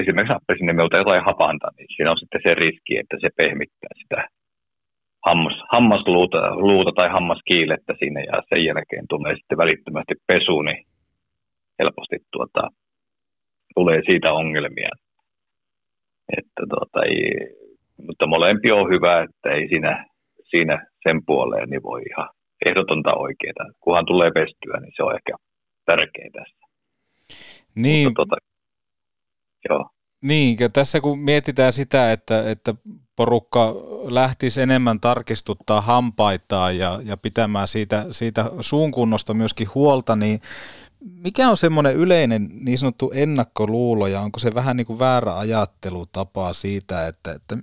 esimerkiksi appelsiinimehuta jotain hapanta, niin siinä on sitten se riski, että se pehmittää sitä hammas, hammasluuta luuta tai hammaskiilettä siinä ja sen jälkeen tulee sitten välittömästi pesu, niin helposti tuota, tulee siitä ongelmia. Että tuota, ei, mutta molempi on hyvä, että ei siinä, siinä sen puoleen niin voi ihan ehdotonta oikeaa. Kunhan tulee pestyä, niin se on ehkä tärkeää tässä. Niin, mutta tota, joo. Niin, tässä kun mietitään sitä, että, että porukka lähtisi enemmän tarkistuttaa hampaitaan ja, ja pitämään siitä, siitä suun kunnosta myöskin huolta, niin mikä on semmoinen yleinen niin sanottu ennakkoluulo ja onko se vähän niin kuin väärä ajattelutapa siitä, että, että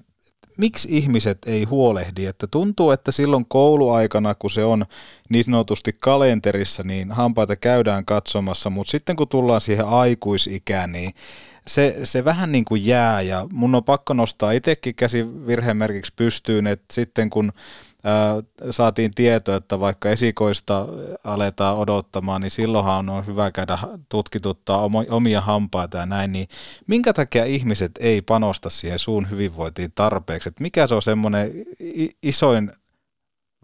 miksi ihmiset ei huolehdi, että tuntuu, että silloin kouluaikana, kun se on niin sanotusti kalenterissa, niin hampaita käydään katsomassa, mutta sitten kun tullaan siihen aikuisikään, niin se, se vähän niin kuin jää ja mun on pakko nostaa itsekin käsi virhemerkiksi pystyyn, että sitten kun ää, saatiin tietoa, että vaikka esikoista aletaan odottamaan, niin silloinhan on hyvä käydä tutkituttaa omia hampaita ja näin, niin minkä takia ihmiset ei panosta siihen suun hyvinvointiin tarpeeksi? Et mikä se on semmoinen isoin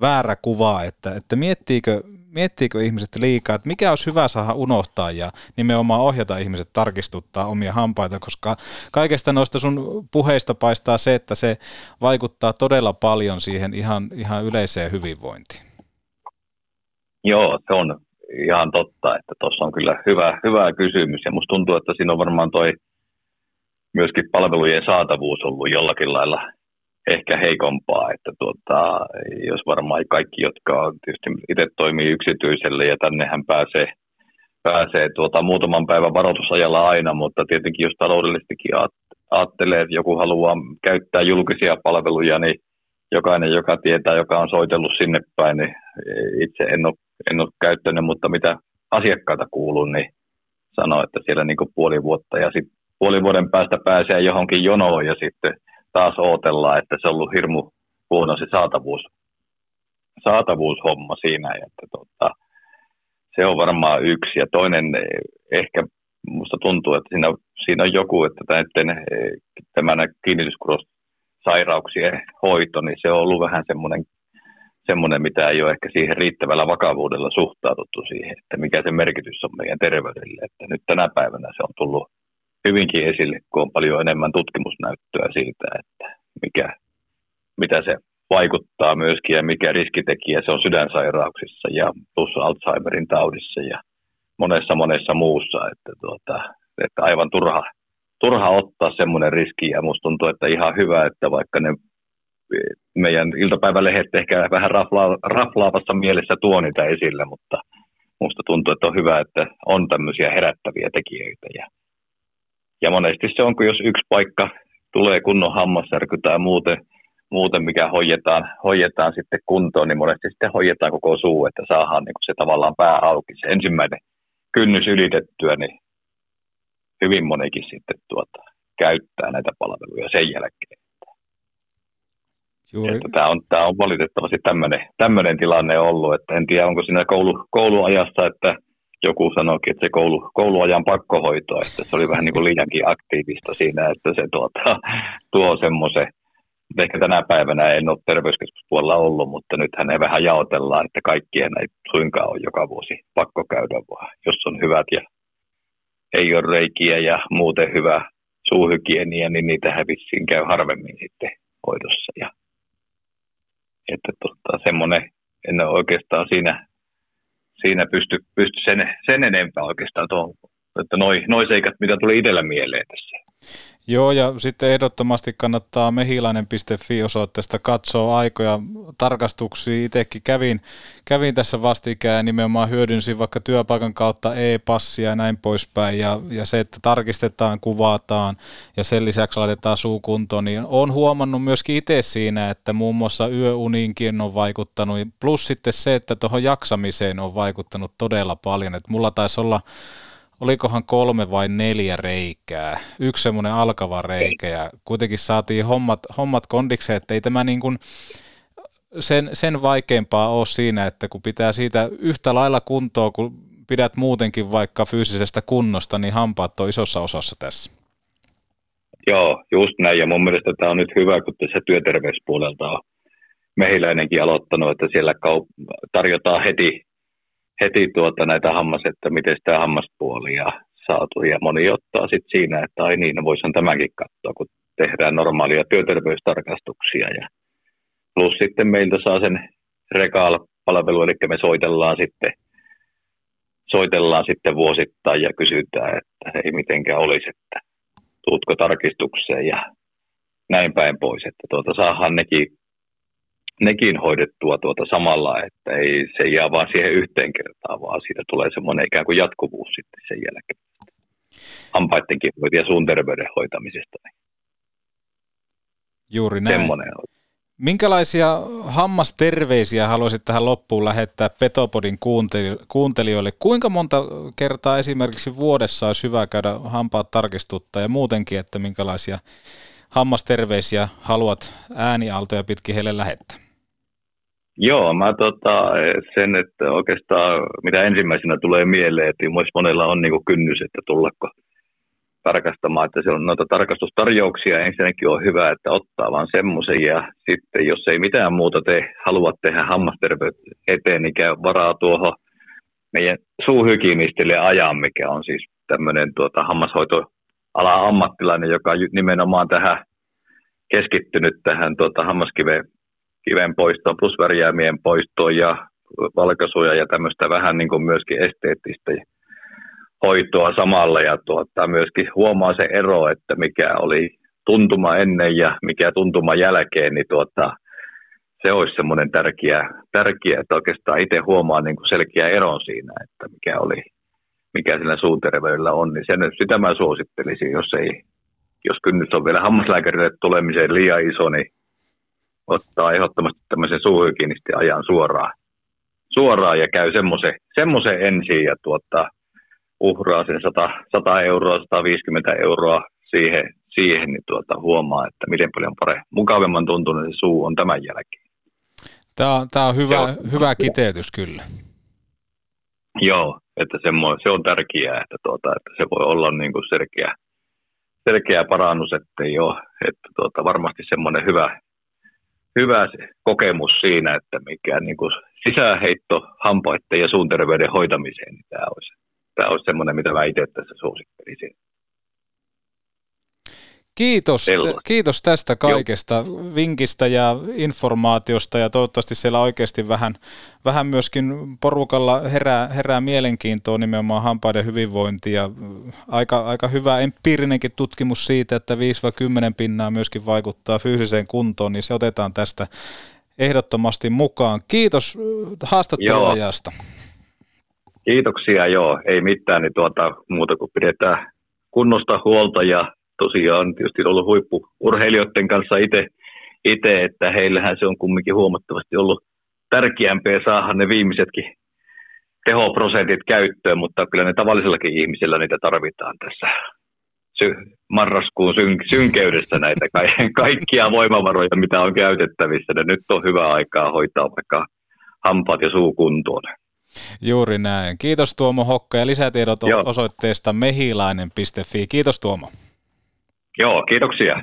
väärä kuva, että, että miettiikö, miettiikö ihmiset liikaa, että mikä olisi hyvä saada unohtaa ja nimenomaan ohjata ihmiset tarkistuttaa omia hampaita, koska kaikesta noista sun puheista paistaa se, että se vaikuttaa todella paljon siihen ihan, ihan yleiseen hyvinvointiin. Joo, se on ihan totta, että tuossa on kyllä hyvä, hyvä kysymys ja musta tuntuu, että siinä on varmaan toi myöskin palvelujen saatavuus ollut jollakin lailla ehkä heikompaa, että tuota, jos varmaan kaikki, jotka on, tietysti itse toimii yksityiselle ja tännehän pääsee, pääsee tuota, muutaman päivän varoitusajalla aina, mutta tietenkin jos taloudellisestikin ajattelee, että joku haluaa käyttää julkisia palveluja, niin jokainen, joka tietää, joka on soitellut sinne päin, niin itse en ole, en ole käyttänyt, mutta mitä asiakkaita kuuluu, niin sanoo, että siellä niin kuin puoli vuotta ja sitten puoli vuoden päästä pääsee johonkin jonoon ja sitten taas odotellaan, että se on ollut hirmu huono se saatavuus, saatavuushomma siinä. Että tota, se on varmaan yksi. Ja toinen ehkä musta tuntuu, että siinä, siinä on joku, että tämän, tämän kiinnityskudossairauksien hoito, niin se on ollut vähän semmoinen, semmoinen, mitä ei ole ehkä siihen riittävällä vakavuudella suhtauduttu siihen, että mikä se merkitys on meidän terveydelle. Että nyt tänä päivänä se on tullut hyvinkin esille, kun on paljon enemmän tutkimusnäyttöä siitä, että mikä, mitä se vaikuttaa myöskin ja mikä riskitekijä se on sydänsairauksissa ja plus Alzheimerin taudissa ja monessa monessa muussa, että, tuota, että aivan turha, turha ottaa semmoinen riski ja musta tuntuu, että ihan hyvä, että vaikka ne meidän iltapäivälehdet ehkä vähän rafla, raflaavassa mielessä tuo niitä esille, mutta musta tuntuu, että on hyvä, että on tämmöisiä herättäviä tekijöitä ja Ja monesti se on, kun jos yksi paikka tulee kunnon hammassärky tai muuten, muuten mikä hoidetaan, hoidetaan sitten kuntoon, niin monesti sitten hoidetaan koko suu, että saadaan niin se tavallaan pää auki. Se ensimmäinen kynnys ylitettyä, niin hyvin monikin sitten tuota, käyttää näitä palveluja sen jälkeen. Tämä on, tämä on valitettavasti tämmöinen, tämmöinen tilanne ollut, että en tiedä onko siinä koulu, kouluajassa, että joku sanoikin, että se koulu, kouluajan pakkohoito, että se oli vähän niin kuin liiankin aktiivista siinä, että se tuota, tuo semmoisen. Ehkä tänä päivänä en ole terveyskeskuspuolella ollut, mutta nythän ei vähän jaotellaan, että kaikkien ei suinkaan ole joka vuosi pakko käydä, vaan jos on hyvät ja ei ole reikiä ja muuten hyvä suuhygienia, niin niitähän vissiin käy harvemmin sitten hoidossa. Ja, että tuota, semmoinen, en ole oikeastaan siinä... Siinä pystyy pysty sen, sen enempää oikeastaan tuohon, että noi, noi seikat, mitä tuli itsellä mieleen tässä. Joo, ja sitten ehdottomasti kannattaa mehiläinen piste fi-osoitteesta katsoa aikoja tarkastuksia. Itsekin kävin, kävin tässä vastikään ja nimenomaan hyödynsin vaikka työpaikan kautta e-passia ja näin poispäin. Ja, ja se, että tarkistetaan, kuvataan ja sen lisäksi laitetaan suu kuntoon, niin olen huomannut myöskin itse siinä, että muun muassa yöuniinkin on vaikuttanut. Plus sitten se, että tuohon jaksamiseen on vaikuttanut todella paljon. Että mulla taisi olla... Olikohan kolme vai neljä reikää, yksi semmoinen alkava reikä ja kuitenkin saatiin hommat, hommat kondikseen, että ei tämä niin kuin sen, sen vaikeampaa ole siinä, että kun pitää siitä yhtä lailla kuntoa, kun pidät muutenkin vaikka fyysisestä kunnosta, niin hampaat on isossa osassa tässä. Joo, just näin ja mun mielestä tämä on nyt hyvä, kun tässä työterveyspuolelta on Mehiläinenkin aloittanut, että siellä kaup- tarjotaan heti. heti tuota näitä hammas, että miten sitä hammaspuolia saatu. Ja moni ottaa sitten siinä, että ai niin, no voisihan tämänkin katsoa, kun tehdään normaalia työterveystarkastuksia. Ja plus sitten meiltä saa sen regaal-palvelu, eli me soitellaan sitten, soitellaan sitten vuosittain ja kysytään, että ei mitenkään olisi, että tuutko tarkistukseen ja näin päin pois. Että tuota, saadaan nekin, nekin hoidettua tuota samalla, että ei se jää vaan siihen yhteen kertaan, vaan siitä tulee semmoinen ikään kuin jatkuvuus sitten sen jälkeen. Hampaittenkin hoitia suun terveyden hoitamisesta. Juuri näin. Semmoinen on. Minkälaisia hammasterveisiä haluaisit tähän loppuun lähettää Petopodin kuuntelijoille? Kuinka monta kertaa esimerkiksi vuodessa olisi hyvä käydä hampaat tarkistuttaa ja muutenkin, että minkälaisia hammasterveisiä haluat äänialtoja pitkin heille lähettää? Joo, mä tota, sen, että oikeastaan mitä ensimmäisenä tulee mieleen, että monella on niin kuin kynnys, että tullako tarkastamaan, että siellä on noita tarkastustarjouksia, ensinnäkin on hyvä, että ottaa vaan semmoisen ja sitten jos ei mitään muuta te halua tehdä hammasterveyttä eteen, niin käy varaa tuohon meidän suuhykimistille ajan, mikä on siis tämmöinen tuota, hammashoitoalan ammattilainen, joka nimenomaan tähän keskittynyt tähän tuota, hammaskiveen kiven poistoon, plus värjäämien poistoon ja valkaisuja ja tämmöistä vähän niin kuin myöskin esteettistä hoitoa samalla ja tuota, myöskin huomaa se ero, että mikä oli tuntuma ennen ja mikä tuntuma jälkeen, niin tuota, se olisi semmoinen tärkeä, tärkeä, että oikeastaan itse huomaa niin kuin selkeä eron siinä, että mikä oli, mikä sillä suunterveydellä on, niin sen, sitä mä suosittelisin, jos ei, jos kynnys on vielä hammaslääkärille tulemiseen liian iso, niin ottaa ehdottomasti tämmöisen suuhygienisti ajan suoraan, suoraan ja käy semmoisen, semmoisen ensin ja tuota, uhraa sen sata, sata euroa, sata viisikymmentä euroa siihen, siihen niin tuota, huomaa, että miten paljon paremmin, mukavemman tuntunut se suu on tämän jälkeen. Tämä on, tämä on hyvä, on, hyvä kiteytys kyllä. Joo, että semmo, se on tärkeää, että, tuota, että se voi olla niin kuin selkeä, selkeä parannus, että, joo, että tuota, varmasti semmoinen hyvä, hyvä kokemus siinä, että mikä niin kuin sisäänheitto hampaiden ja suunterveyden hoitamiseen niin tämä olisi. Tämä olisi semmoinen, mitä mä itse tässä suosittelisin. Kiitos, kiitos tästä kaikesta Joo. vinkistä ja informaatiosta ja toivottavasti siellä oikeasti vähän, vähän myöskin porukalla herää, herää mielenkiintoa nimenomaan hampaiden hyvinvointiin ja aika, aika hyvä empiirinenkin tutkimus siitä, että viisi–kymmenen pinnaa myöskin vaikuttaa fyysiseen kuntoon, niin se otetaan tästä ehdottomasti mukaan. Kiitos haastatteluajasta. Kiitoksia, joo. Ei mitään niin tuota, muuta kuin pidetään kunnosta huolta ja tosiaan tietysti ollut huippu-urheilijoiden kanssa itse, itse, että heillähän se on kumminkin huomattavasti ollut tärkeämpiä saada ne viimeisetkin tehoprosentit käyttöön, mutta kyllä ne tavallisellakin ihmisellä niitä tarvitaan tässä sy- marraskuun syn- synkeydessä näitä ka- kaikkia voimavaroja, mitä on käytettävissä. Ja nyt on hyvä aikaa hoitaa vaikka hampaat ja suu kuntoon. Juuri näin. Kiitos Tuomo Hokka ja lisätiedot Joo. osoitteesta mehiläinen piste fi. Kiitos Tuomo. Joo, kiitoksia.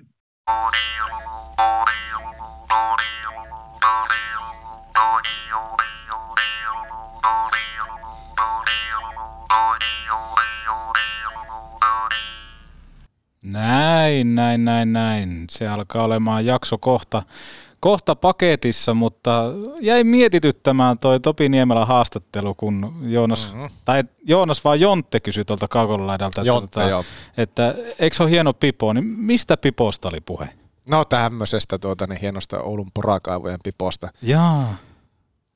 Näin, näin, näin, näin. Se alkaa olemaan jakso kohta. Kohta paketissa, mutta jäi mietityttämään toi Topi Niemelän haastattelu, kun Joonas, mm-hmm. tai Joonas vaan Jontte kysyi tuolta kaukololaidalta, Jontte, että, että eikö se ole hieno pipo, niin mistä piposta oli puhe? No tämmöisestä tuota, niin hienosta Oulun porakaivojen piposta. Jaa.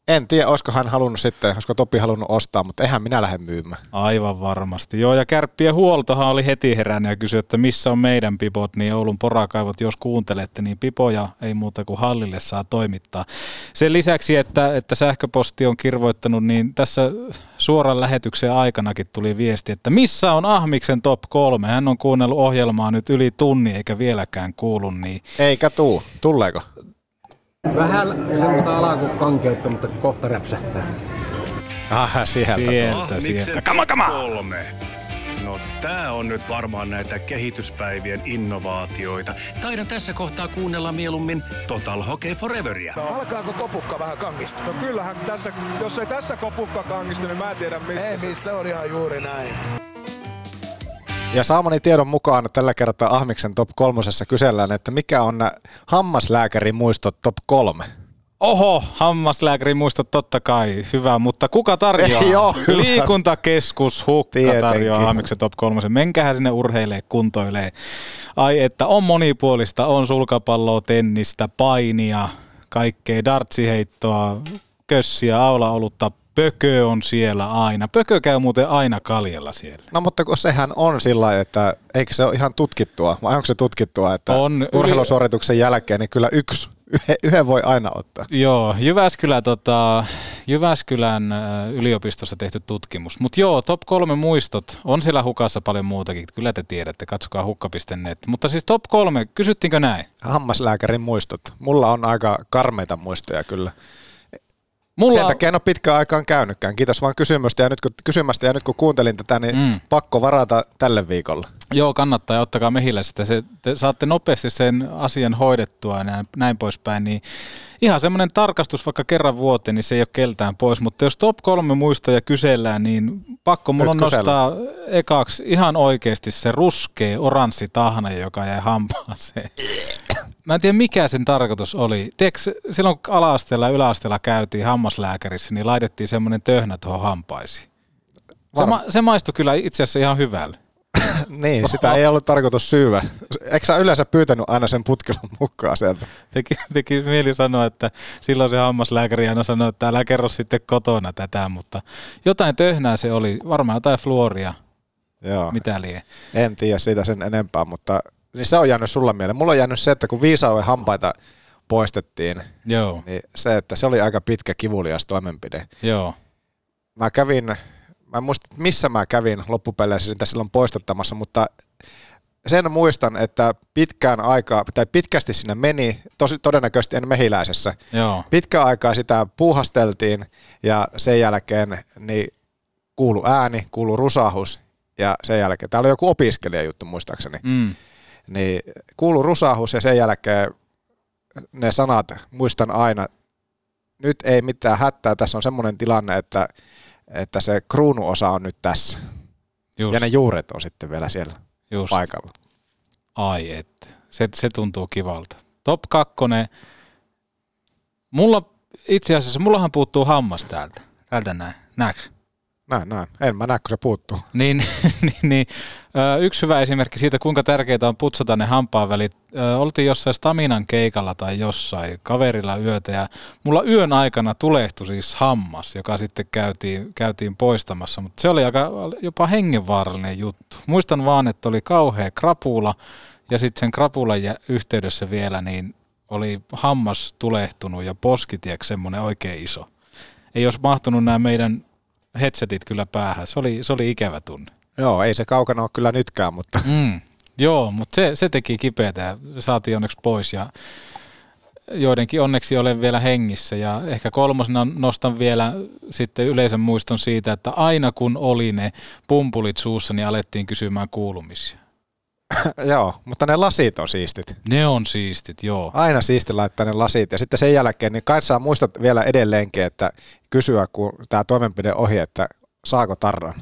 En tiedä, olisiko hän halunnut sitten, olisiko Topi halunnut ostaa, mutta eihän minä lähde myymään. Aivan varmasti. Joo, ja kärppien huoltohan oli heti herännyt ja kysyi, että missä on meidän pipot, niin Oulun porakaivot, jos kuuntelette, niin pipoja ei muuta kuin hallille saa toimittaa. Sen lisäksi, että, että sähköposti on kirvoittanut, niin tässä suoran lähetyksen aikanakin tuli viesti, että missä on Ahmiksen top kolme? Hän on kuunnellut ohjelmaa nyt yli tunni eikä vieläkään kuulu, niin... Eikä tuu. Tulleeko? Vähän semmoista alakukankeutta, mutta kohta räpsähtää. Aha, sieltä. Sieltä, sieltä. Kama, kama! Kolme. No tää on nyt varmaan näitä kehityspäivien innovaatioita. Taidan tässä kohtaa kuunnella mieluummin Total Hockey Foreveria. No. Alkaako kopukka vähän kangista? No kyllähän tässä, jos ei tässä kopukka kangista, niin mä en tiedä missä. Ei missä, on ihan juuri näin. Ja saamani tiedon mukaan tällä kertaa Ahmiksen top kolmosessa kysellään, että mikä on hammaslääkärin muistot top kolme? Oho, hammaslääkäri muista totta kai. Hyvä, mutta kuka tarjoaa? Ei, joo, Liikuntakeskus Hukka tietenkin tarjoaa Aamiksen top kolmosen. Menkähän sinne urheilee, kuntoilee. Ai että on monipuolista, on sulkapalloa, tennistä, painia, kaikkea dartsiheittoa, kössiä, aulaolutta. Pökö on siellä aina. Pökö käy muuten aina kaljella siellä. No mutta kun sehän on sillä lailla, että eikö se ole ihan tutkittua? Vai onko se tutkittua, että on urheilusuorituksen jälkeen niin kyllä yksi, yhden voi aina ottaa? Joo, Jyväskylä, tota, Jyväskylän yliopistossa tehty tutkimus. Mutta joo, top kolme muistot. On siellä Hukassa paljon muutakin. Kyllä te tiedätte, katsokaa hukka piste net. Mutta siis top kolme, kysyttiinkö näin? Hammaslääkärin muistot. Mulla on aika karmeita muistoja kyllä. Mulla... Sen takia en ole pitkään aikaan käynytkään. Kiitos vaan kysymystä ja nyt kun, kysymästä ja nyt kun kuuntelin tätä, niin mm. pakko varata tälle viikolla. Joo, kannattaa ja ottakaa Mehiläisestä. Se, te saatte nopeasti sen asian hoidettua ja näin, näin poispäin. Niin ihan semmoinen tarkastus vaikka kerran vuoteen, niin se ei ole keltään pois. Mutta jos top kolme muistoja kysellään, niin pakko mulla nostaa ekaksi ihan oikeasti se ruskea oranssi tahna, joka jäi hampaaseen. Mä en tiedä, mikä sen tarkoitus oli. Tiedätkö, silloin kun ala-asteella ja yläasteella käytiin hammaslääkärissä, niin laitettiin semmoinen töhnä tuohon hampaisiin. Se, ma- se maistui kyllä itse asiassa ihan hyvälle. Niin, sitä ei ollut tarkoitus syyvä. Eikö sä yleensä pyytänyt aina sen putkelun mukaan sieltä? Teki, teki mieli sanoa, että silloin se hammaslääkäri aina sanoi, että älä kerro sitten kotona tätä, mutta jotain töhnää se oli. Varmaan jotain fluoria. Joo. Mitä lie? En tiedä siitä sen enempää, mutta... Niin se on jäänyt sulla mieleen. Mulla on jäänyt se, että kun viisauden hampaita poistettiin, joo, niin se, että se oli aika pitkä kivulias toimenpide. Joo. Mä kävin, mä en muista, missä mä kävin loppupeleissä sitä silloin poistettamassa, mutta sen muistan, että pitkään aikaa, tai pitkästi siinä meni, tosi, todennäköisesti en Mehiläisessä. Joo. Pitkään aikaa sitä puuhasteltiin ja sen jälkeen niin kuului ääni, kuului rusahus ja sen jälkeen, täällä oli joku opiskelijajuttu muistaakseni, mm. niin kuului rusahus ja sen jälkeen ne sanat, muistan aina, nyt ei mitään hätää, tässä on semmoinen tilanne, että, että se kruunuosa on nyt tässä. Just. Ja ne juuret on sitten vielä siellä just paikalla. Ai että, se, se tuntuu kivalta. Top kakkonen, mulla itse asiassa, mullahan puuttuu hammas täältä, täältä näin, näetkö? Näin, näin. En mä näe, kun se puuttuu. Niin, niin, niin. Yksi hyvä esimerkki siitä, kuinka tärkeää on putsata ne hampaan välit. Oltiin jossain Staminan keikalla tai jossain kaverilla yötä ja mulla yön aikana tulehtui siis hammas, joka sitten käytiin, käytiin poistamassa. Mutta se oli aika jopa hengenvaarallinen juttu. Muistan vaan, että oli kauhea krapula ja sitten sen krapulan yhteydessä vielä niin oli hammas tulehtunut ja poskitieks semmoinen oikein iso. Ei olisi mahtunut nämä meidän... headsetit kyllä päähän. Se oli, se oli ikävä tunne. Joo, ei se kaukana ole kyllä nytkään, mutta... Mm, joo, mutta se, se teki kipeätä ja saatiin onneksi pois ja joidenkin onneksi olen vielä hengissä. Ja ehkä kolmosena nostan vielä sitten yleisen muiston siitä, että aina kun oli ne pumpulit suussa, niin alettiin kysymään kuulumisia. Joo, mutta ne lasit on siistit. Ne on siistit, joo. Aina siisti laittaa ne lasit. Ja sitten sen jälkeen, niin kai saa muistat vielä edelleenkin, että kysyä, kun tämä toimenpide ohi, että saako tarran.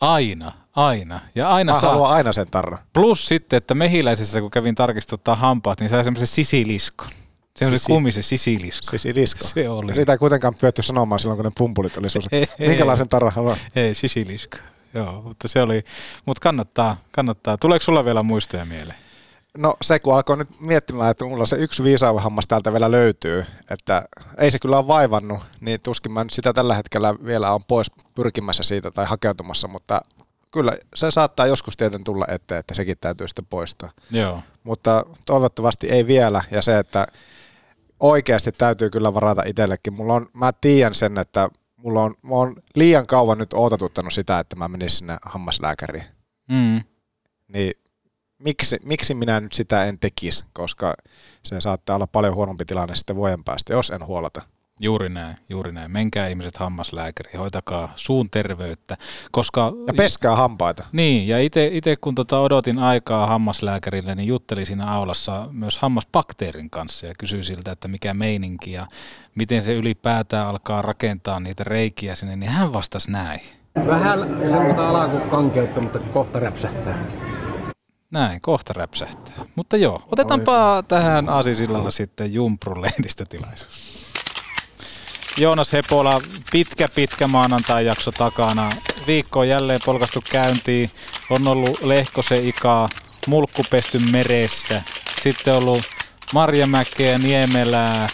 Aina, aina. Ja aina mä saa. Haluan aina sen tarran. Plus sitten, että Mehiläisessä, kun kävin tarkistuttaa hampaat, niin sai semmoisen sisiliskon. Semmoinen Sisi. kumisen sisilisko. Sisilisko. Se oli. Ja sitä ei kuitenkaan pyötty sanomaan silloin, kun ne pumpulit oli suussa. Minkälaisen tarran haluan? Ei, sisilisko. Joo, mutta se oli, mutta kannattaa, kannattaa. Tuleeko sulla vielä muistoja mieleen? No se, kun alkoi nyt miettimään, että mulla se yksi viisauhammas täältä vielä löytyy, että ei se kyllä ole vaivannut, niin tuskin mä nyt sitä tällä hetkellä vielä on pois pyrkimässä siitä tai hakeutumassa, mutta kyllä se saattaa joskus tietenkin tulla eteen, että sekin täytyy sitten poistaa. Joo. Mutta toivottavasti ei vielä, ja se, että oikeasti täytyy kyllä varata itsellekin. Mulla on, mä tiedän sen, että Mulla on, mä oon liian kauan nyt ootatuttanut sitä, että mä menisin sinne hammaslääkäriin. Mm. Niin miksi, miksi minä nyt sitä en tekisi, koska se saattaa olla paljon huonompi tilanne sitten vuoden päästä, jos en huolata. Juuri näin, juuri näin. Menkää ihmiset hammaslääkäriin, hoitakaa suun terveyttä. Koska ja peskää hampaita. Niin, ja itse kun tota odotin aikaa hammaslääkärille, niin juttelin siinä aulassa myös hammasbakteerin kanssa ja kysyin siltä, että mikä meininki ja miten se ylipäätään alkaa rakentaa niitä reikiä sinne, niin hän vastasi näin. Vähän sellaista alaa kuin kankeutta, mutta kohta räpsähtää. Näin, kohta räpsähtää. Mutta joo, otetaanpa Oi. tähän Asisillalla sitten Jumpru-lehdistötilaisuus. Joonas Hepola, pitkä pitkä maanantai-jakso takana. Viikko on jälleen polkastu käyntiin. On ollut Lehkosen ikaa, mulkkupesty meressä. Sitten on ollut Marjamäkeä, Niemelää,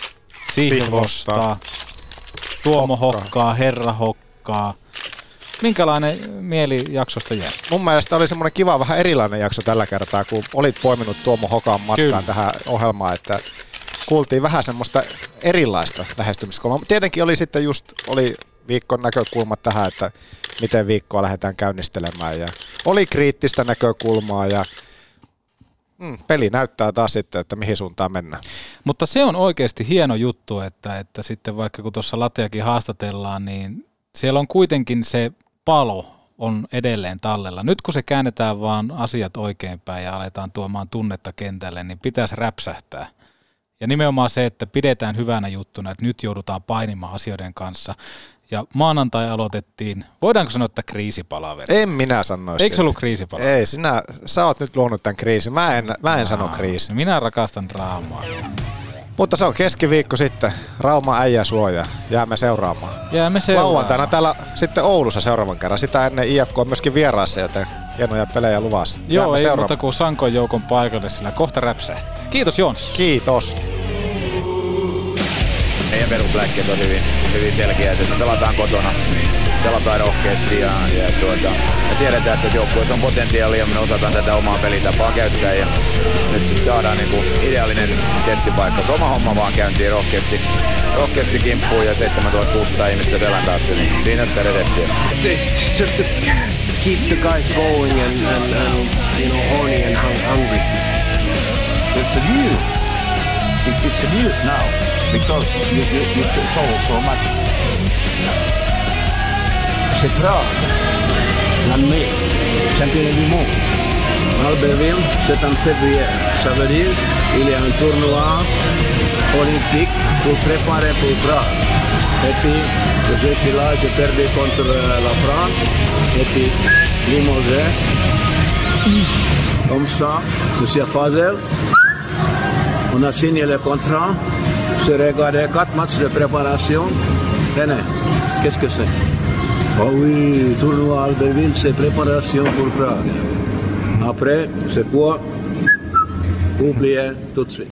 Sihvosta, Sihvosta. Tuomo Hokkaa, Herra Hokkaa. Minkälainen mieli jaksosta jäi? Mun mielestä oli semmoinen kiva, vähän erilainen jakso tällä kertaa, kun olit poiminut Tuomo Hokan matkaan Kyllä. tähän ohjelmaan, että kuultiin vähän semmoista erilaista lähestymiskulmaa. Tietenkin oli sitten just oli viikon näkökulma tähän, että miten viikkoa lähdetään käynnistelemään ja oli kriittistä näkökulmaa ja mm, peli näyttää taas sitten, että mihin suuntaan mennään. Mutta se on oikeasti hieno juttu, että, että sitten vaikka kun tuossa Lateakin haastatellaan, niin siellä on kuitenkin se palo on edelleen tallella. Nyt kun se käännetään vaan asiat oikeinpäin ja aletaan tuomaan tunnetta kentälle, niin pitäisi räpsähtää. Ja nimenomaan se, että pidetään hyvänä juttuna, että nyt joudutaan painimaan asioiden kanssa. Ja maanantai aloitettiin, voidaanko sanoa, että kriisipalaveri? En minä sanoisi. Eikö se ollut kriisipalaveri? Ei, sinä, sä oot nyt luonut tämän kriisin. Mä en, mä en Aa, sano kriisi. Minä rakastan draamaa. Mutta se on keskiviikko sitten. Rauma äijä suoja. Jäämme seuraamaan. Jäämme seuraamaan. Lauantaina täällä sitten Oulussa seuraavan kerran. Sitä ennen I F K on myöskin vieraassa, joten hienoja pelejä luvassa. Jäämme Joo, ei muuta kuin Sankon joukon paikalle, sillä kohta räpsähtää. Kiitos Joonas. Kiitos. Meidän perusbläkket on hyvin, hyvin selkeät, että pelataan kotona, pelataan rohkeasti ja, ja, tuota, ja tiedetään, että joukkueessa on potentiaalia, me osataan tätä omaa pelitapaa käyttää ja nyt sitten saadaan niinku ideaalinen testipaikka. Oma homma vaan käyntiin rohkeasti, rohkeasti kimppuun ja seitsemäntuhatta kuusisataa ihmistä pelän taakse, niin siinä sitä redettiä. Just to keep the guys going and, and, and you know, horny and hungry. It's a new, it's a news now. Because you, you, you told so much. C'est propre. L'année. Championnat du monde. Albertville, sept février. Ça veut dire qu'il y a un tournoi olympique pour préparer pour Prague. Et puis, je suis là, j'ai perdu contre la France. Et puis, Limoges. Comme ça, je suis à Fazel. On a signé le contrat. Se regarder quatre matchs de préparation. Tenez, qu'est-ce que c'est? Oh oui, tournoi Albertville, c'est préparation pour Prague. Après, c'est quoi? Oubliez tout de suite.